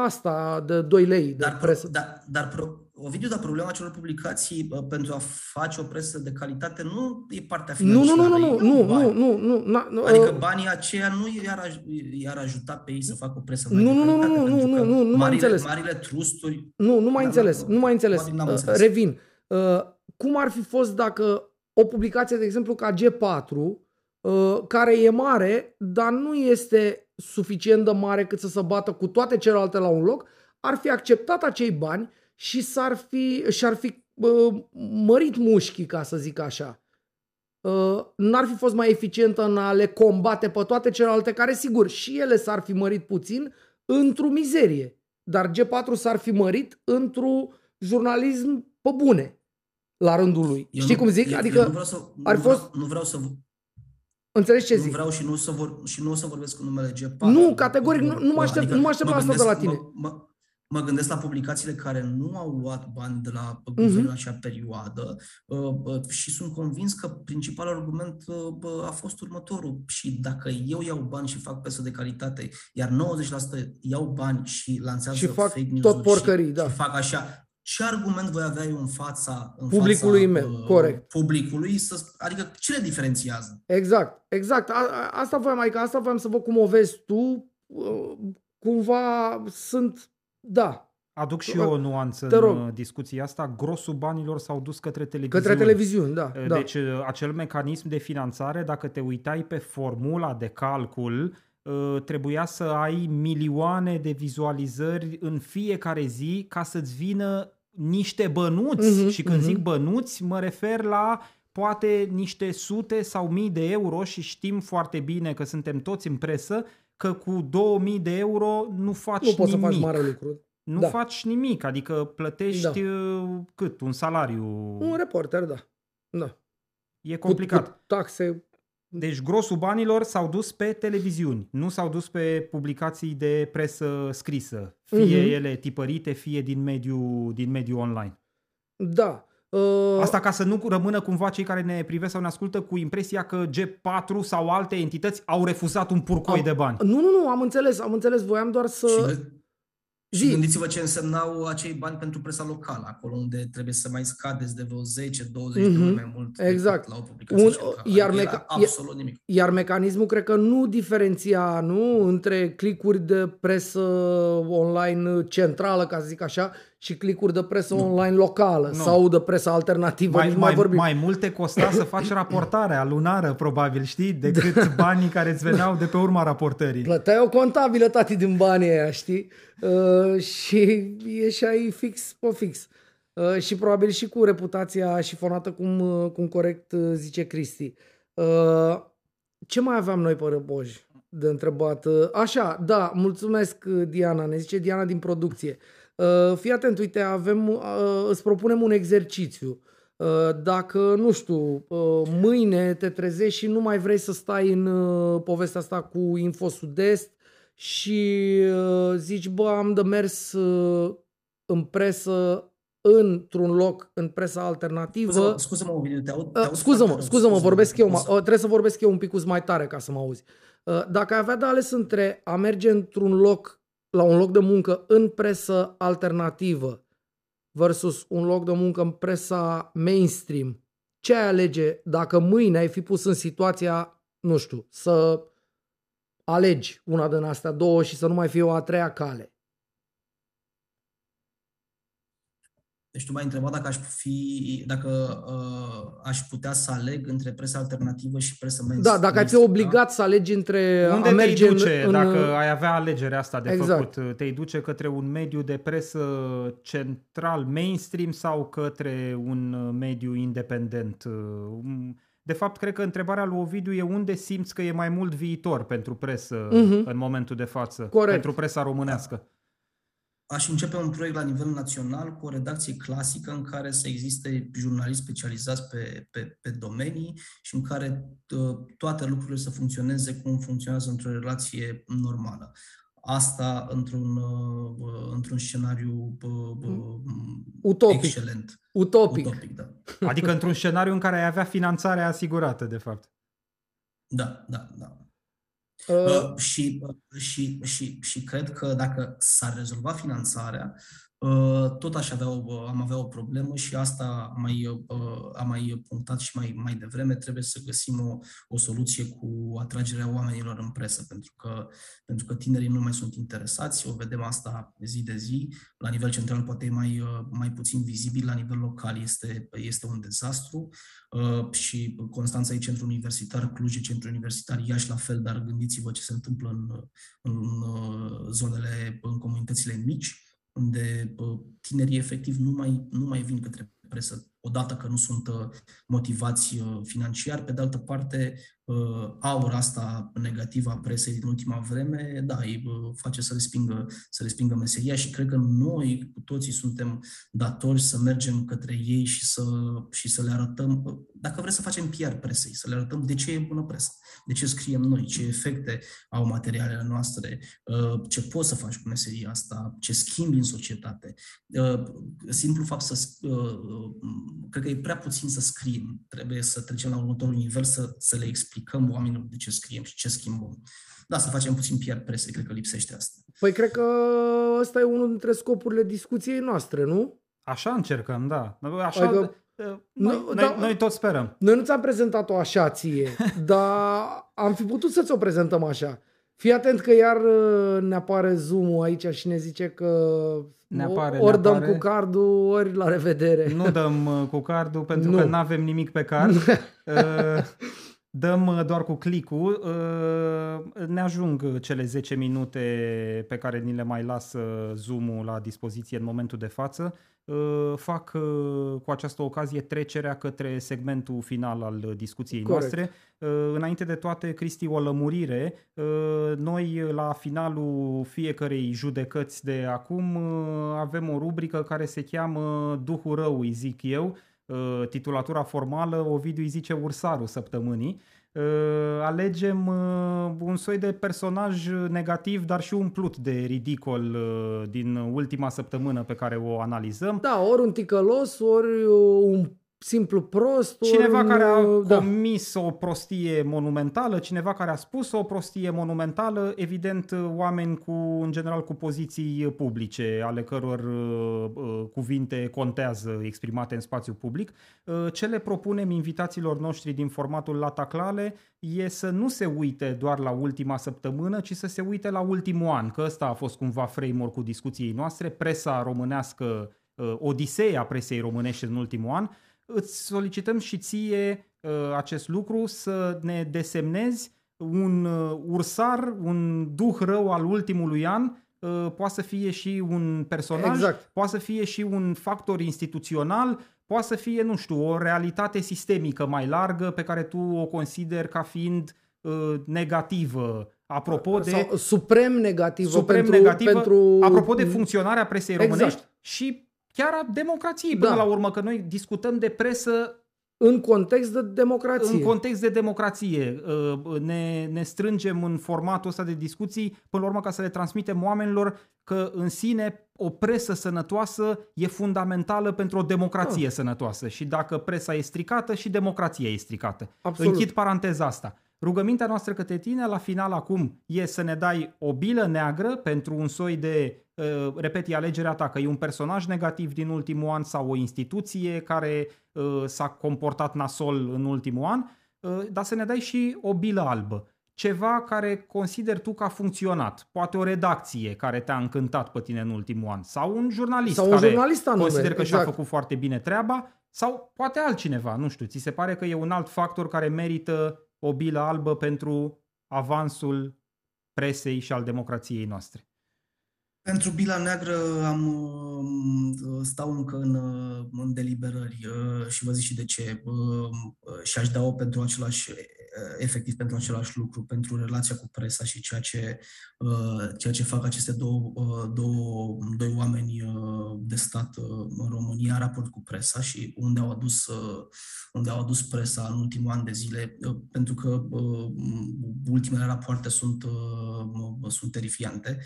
asta de doi lei de dar, presă. Dar, dar, Ovidiu, dar problema acelor publicații uh, pentru a face o presă de calitate nu e partea financiară. Nu, nu, nu, nu, nu, nu, nu, nu, nu. Adică banii aceia nu i-ar, i-ar ajuta pe ei să facă o presă mai nu, de calitate. Nu, nu, nu, nu, nu, marile, înțeles. Marile trusturi... Nu, nu mai înțeles, nu mai înțeles. înțeles. Revin. Uh, cum ar fi fost dacă o publicație, de exemplu, ca G patru, care e mare, dar nu este suficient de mare cât să se bată cu toate celelalte la un loc, ar fi acceptat acei bani și s-ar fi, și-ar fi mărit mușchii, ca să zic așa. N-ar fi fost mai eficientă în a le combate pe toate celelalte, care, sigur, și ele s-ar fi mărit puțin într-o mizerie. Dar G patru s-ar fi mărit într-un jurnalism pe bune, la rândul lui. Eu Știi nu, cum zic? Adică nu vreau să, ar nu vreau, fost... Nu vreau să... Înțelegi ce nu zic? Nu vreau și nu, să vor, și nu o să vorbesc cu numele G patru. Nu, categoric, nu, nu mă aștept, adică nu mă aștept mă la gândesc, asta de la tine. Mă, mă, mă gândesc la publicațiile care nu au luat bani de la guvernul uh-huh. acea perioadă uh, și sunt convins că principalul argument uh, a fost următorul. Și dacă eu iau bani și fac presă de calitate, iar nouăzeci la sută iau bani și lansează și fac fake news-uri tot porcării, și, da. și fac așa... Ce argument voi avea eu în fața, în publicului, fața, meu, uh, corect. publicului să, adică ce le diferențiază? Exact, exact. A, asta voiam, adică asta voiam să văd cum o vezi tu. Uh, cumva sunt, da. Aduc și eu o nuanță în discuția asta. Grosul banilor s-au dus către televiziuni. Către televiziuni, da. Deci da. acel mecanism de finanțare, dacă te uitai pe formula de calcul, trebuia să ai milioane de vizualizări în fiecare zi ca să-ți vină niște bănuți. Uh-huh, și când uh-huh. zic bănuți, mă refer la poate niște sute sau mii de euro și știm foarte bine că suntem toți în presă că cu două mii de euro nu faci nimic. Nu poți nimic. să faci mare lucru. Nu da. faci nimic, adică plătești da. cât? Un salariu? Un reporter, da. da. E complicat. Cu, cu taxe... Deci grosul banilor s-au dus pe televiziuni, nu s-au dus pe publicații de presă scrisă, fie uh-huh. ele tipărite, fie din mediul, din mediul online. Da. Uh... Asta ca să nu rămână cumva cei care ne privesc sau ne ascultă cu impresia că G patru sau alte entități au refuzat un purcoi am... de bani. Nu, nu, nu, am înțeles, am înțeles, voiam doar să... Și... Gândiți-vă ce însemnau acei bani pentru presa locală, acolo unde trebuie să mai scadeți de vreo zece douăzeci mm-hmm. de ori mai mult exact. La o publicație Un, iar, meca- absolut nimic. Iar mecanismul cred că nu diferenția nu, între clicuri de presă online centrală, ca să zic așa, și clicuri de presă nu. online locală nu. sau de presă alternativă. Mai, nici mai, mai, vorbim. mai multe costa să faci raportarea lunară, probabil, știi, decât banii care îți veneau de pe urma raportării. Plăteai o contabilă, tati, din banii aia, știi? Uh, și ieșai fix pe fix. Uh, și probabil și cu reputația șifonată, cum, cum corect zice Cristi. Uh, ce mai aveam noi pe răboj de întrebat? Uh, așa, da, mulțumesc, Diana, ne zice Diana din producție. Uh, fii atent, uite, avem, uh, îți propunem un exercițiu. Uh, dacă, nu știu, uh, mâine te trezești și nu mai vrei să stai în uh, povestea asta cu Info Sud-Est și uh, zici, bă, am de mers uh, în presă, într-un loc, în presa alternativă. Scuză-mă, Ovidiu, te aud? Uh, scuză-mă, scuză-mă, vorbesc eu, uh, trebuie să vorbesc eu un pic mai tare ca să mă auzi. Uh, dacă ai avea de ales între a merge într-un loc, la un loc de muncă în presă alternativă versus un loc de muncă în presa mainstream, ce ai alege dacă mâine ai fi pus în situația, nu știu, să alegi una din astea două și să nu mai fie o a treia cale? Deci tu m-ai întrebat dacă aș fi, dacă uh, aș putea să aleg între presa alternativă și presa mainstream. Da, dacă ai fi obligat da? să alegi între... Unde a merge te duce, în, dacă în... ai avea alegerea asta de exact. făcut? Te duce către un mediu de presă central, mainstream, sau către un mediu independent? De fapt, cred că întrebarea lui Ovidiu e unde simți că e mai mult viitor pentru presă uh-huh. în momentul de față, Corect. pentru presa românească. Da. Aș începe un proiect la nivel național cu o redacție clasică în care să existe jurnaliști specializați pe, pe, pe domenii și în care toate lucrurile să funcționeze cum funcționează într-o relație normală. Asta într-un, într-un scenariu utopic. Excelent. Utopic. Utopic, da. Adică într-un scenariu în care ai avea finanțarea asigurată, de fapt. Da, da, da. Uh, și, și, și, și cred că dacă s-ar rezolva finanțarea, uh, tot aș avea o, am avea o problemă și asta mai, uh, am mai punctat și mai, mai devreme. Trebuie să găsim o, o soluție cu atragerea oamenilor în presă, pentru că, pentru că tinerii nu mai sunt interesați. O vedem asta zi de zi. La nivel central poate e mai, mai puțin vizibil, la nivel local este, este un dezastru. Și Constanța e centru universitar, Cluj e centru universitar, Iași la fel, dar gândiți-vă ce se întâmplă în, în zonele, în comunitățile mici, unde tinerii efectiv nu mai, nu mai vin către presă, odată că nu sunt motivați financiar, pe de altă parte aura asta negativă a presei din ultima vreme, da, îi face să respingă, să respingă meseria și cred că noi cu toții suntem datori să mergem către ei și să, și să le arătăm, dacă vreți să facem P R presei, să le arătăm de ce e bună presa, de ce scriem noi, ce efecte au materialele noastre, ce poți să faci cu meseria asta, ce schimbi în societate. Simplu fapt să... Cred că e prea puțin să scriem. Trebuie să trecem la următorul nivel, să, să le explicăm oamenilor de ce scriem și ce schimbăm. Da, să facem puțin P R prese, cred că lipsește asta. Păi cred că ăsta e unul dintre scopurile discuției noastre, nu? Așa încercăm, da. Așa... Adică... Noi, noi, da, noi tot sperăm. Noi nu ți-am prezentat-o așa ție, dar am fi putut să ți-o prezentăm așa. Fii atent că iar ne apare Zoom-ul aici și ne zice că ne apare, ori ne dăm apare. cu cardul, ori la revedere. Nu dăm cu cardul pentru nu. că nu avem nimic pe card. Dăm doar cu click-ul. Ne ajung cele zece minute pe care ni le mai lasă Zoom-ul la dispoziție în momentul de față. Fac cu această ocazie trecerea către segmentul final al discuției Corect. noastre. Înainte de toate, Cristi, o lămurire. Noi la finalul fiecărei judecăți de acum avem o rubrică care se cheamă Duhul Rău, îi zic eu. Titulatura formală, Ovidiu îi zice Ursarul săptămânii. Alegem un soi de personaj negativ, dar și umplut de ridicol din ultima săptămână pe care o analizăm. Da, ori un ticălos, ori un simplu prost. Cineva ori, care a da. comis o prostie monumentală, cineva care a spus o prostie monumentală, evident oameni cu, în general cu poziții publice, ale căror uh, cuvinte contează exprimate în spațiu public. Uh, ce le propunem invitațiilor noștri din formatul la Taclale e să nu se uite doar la ultima săptămână, ci să se uite la ultimul an, că ăsta a fost cumva framework-ul discuției noastre, presa românească, uh, odiseea presei românești în ultimul an. Îți solicităm și ție uh, acest lucru, să ne desemnezi un uh, ursar, un duh rău al ultimului an, uh, poate să fie și un personaj, exact. Poate să fie și un factor instituțional, poate să fie, nu știu, o realitate sistemică mai largă pe care tu o consideri ca fiind uh, negativă. Apropo de Sau, suprem negativă, suprem pentru, negativă pentru... apropo de funcționarea presei românești exact. și chiar a democrației până da. la urmă, că noi discutăm de presă în context de democrație. În context de democrație. Ne, ne strângem în formatul ăsta de discuții, până la urmă, ca să le transmitem oamenilor că în sine o presă sănătoasă e fundamentală pentru o democrație ah. sănătoasă. Și dacă presa e stricată, și democrația e stricată. Absolut. Închid paranteza asta. Rugămintea noastră către tine la final acum e să ne dai o bilă neagră pentru un soi de, uh, repet, e alegerea ta, că e un personaj negativ din ultimul an sau o instituție care uh, s-a comportat nasol în ultimul an, uh, dar să ne dai și o bilă albă. Ceva care consideri tu că a funcționat, poate o redacție care te-a încântat pe tine în ultimul an sau un jurnalist sau un care jurnalist anume, consider că exact. și-a făcut foarte bine treaba sau poate altcineva, nu știu, ți se pare că e un alt factor care merită o bilă albă pentru avansul presei și al democrației noastre. Pentru bila neagră am, stau încă în, în deliberări și vă zic și de ce. Și aș da-o pentru același, efectiv pentru același lucru, pentru relația cu presa și ceea ce, ceea ce fac aceste două, două, doi oameni de stat în România, raport cu presa și unde au adus, unde au adus presa în ultimul an de zile, pentru că ultimele rapoarte sunt, sunt terifiante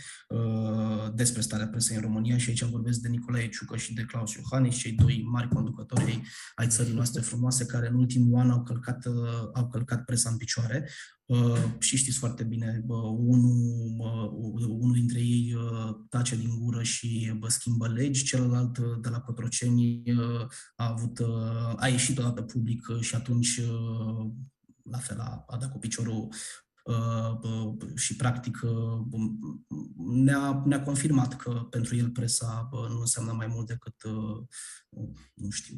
despre starea presei în România și aici vorbesc de Nicolae Ciucă și de Klaus Iohannis, cei doi mari conducători ai țării noastre frumoase, care în ultimul an au călcat, au călcat presa în picioare. Uh, și știți foarte bine, uh, unul uh, unu dintre ei uh, tace din gură și uh, schimbă legi, celălalt uh, de la Cotroceni uh, a, avut, uh, a ieșit odată public uh, și atunci uh, la fel a, a dat cu piciorul și practic ne-a, ne-a confirmat că pentru el presa nu înseamnă mai mult decât, nu știu,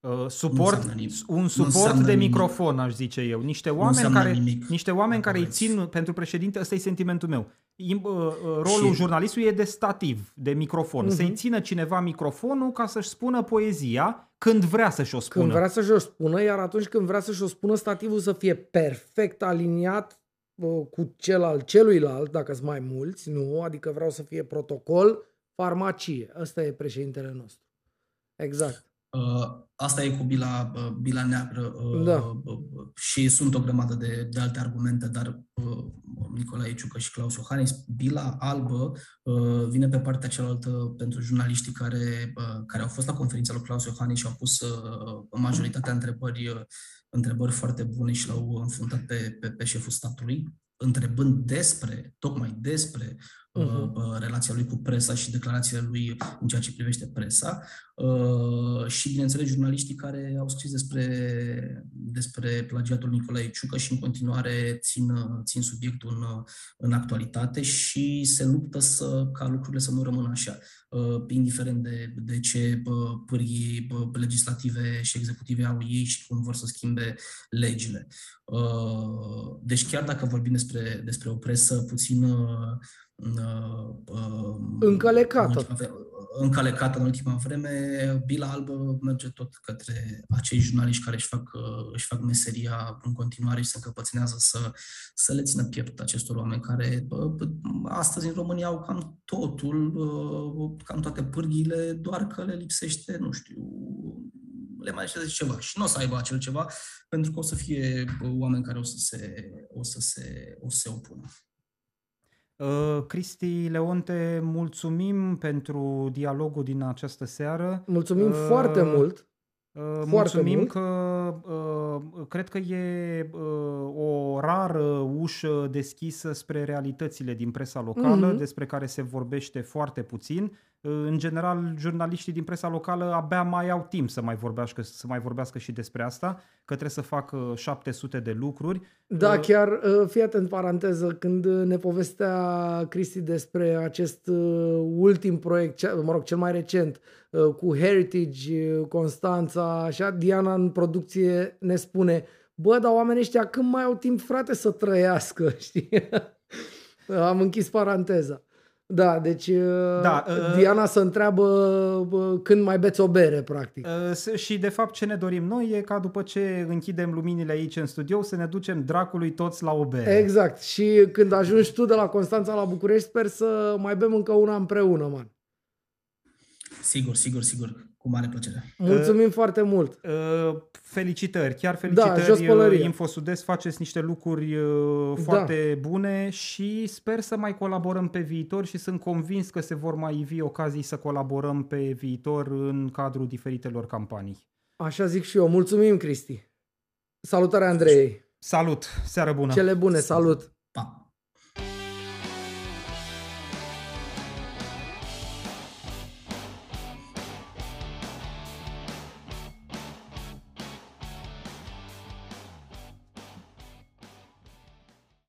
uh, suport, nimic, un suport de nimic. microfon, aș zice eu. Niște oameni care, niște oameni care îi țin pentru președinte, ăsta e sentimentul meu. Rolul și... jurnalistului e de stativ, de microfon. Uh-huh. Să-i țină cineva microfonul ca să-și spună poezia când vrea să-și o spună. Când vrea să-și o spună, iar atunci când vrea să-și o spună, stativul să fie perfect aliniat uh, cu cel al celuilalt, dacă sunt mai mulți, nu? Adică vreau să fie protocol, farmacie. Ăsta e președintele nostru. Exact. Uh, asta e cu bila, uh, bila neagră uh, da. uh, și sunt o grămadă de, de alte argumente, dar uh, Nicolae Ciucă și Klaus Iohannis, bila albă uh, vine pe partea cealaltă pentru jurnaliștii care, uh, care au fost la conferința lui Klaus Iohannis și au pus uh, majoritatea întrebări, uh, întrebări foarte bune și l-au înfruntat pe, pe, pe șeful statului, întrebând despre, tocmai despre Uh-huh. relația lui cu presa și declarațiile lui în ceea ce privește presa uh, și, bineînțeles, jurnaliștii care au scris despre, despre plagiatul Nicolae Ciucă și în continuare țin, țin subiectul în, în actualitate și se luptă să, ca lucrurile să nu rămână așa, uh, indiferent de, de ce pârghii legislative și executive au ei și cum vor să schimbe legile. Uh, deci chiar dacă vorbim despre, despre o presă puțin uh, încălecată. încălecată în ultima vreme, bila albă merge tot către acei jurnaliști care își fac, își fac meseria în continuare și se încăpățânează să, să le țină piept acestor oameni care astăzi în România au cam totul, cam toate pârghiile, doar că le lipsește, nu știu, le mai aștează ceva și nu o să aibă acel ceva pentru că o să fie oameni care o să se, o să se, o să se opună. Cristi Leonte, mulțumim pentru dialogul din această seară. Mulțumim uh, foarte mult. Foarte mulțumim mult. Că cred că e o rară ușă deschisă spre realitățile din presa locală, mm-hmm. despre care se vorbește foarte puțin. În general, jurnaliștii din presa locală abia mai au timp să mai vorbească, să mai vorbească și despre asta, că trebuie să facă șapte sute de lucruri. Da, chiar, fii atent, în paranteză, când ne povestea Cristi despre acest ultim proiect, mă rog, cel mai recent, cu Heritage Constanța, așa, Diana în producție ne spune: bă, dar oamenii ăștia când mai au timp, frate, să trăiască, știi? Am închis paranteza. Da, deci da, Diana uh, se întreabă când mai beți o bere, practic. Uh, și de fapt ce ne dorim noi e ca după ce închidem luminile aici în studio să ne ducem dracului toți la o bere. Exact. Și când ajungi tu de la Constanța la București, sper să mai bem încă una împreună, man. Sigur, sigur, sigur. Cu mare plăcere. Mulțumim uh, foarte mult. Uh, felicitări, chiar felicitări. Da, Info Sud-Est, faceți niște lucruri uh, foarte da. bune și sper să mai colaborăm pe viitor și sunt convins că se vor mai ivi ocazii să colaborăm pe viitor în cadrul diferitelor campanii. Așa zic și eu. Mulțumim, Cristi. Salutare Andrei. Salut. Seară bună. Cele bune. Salut. Pa.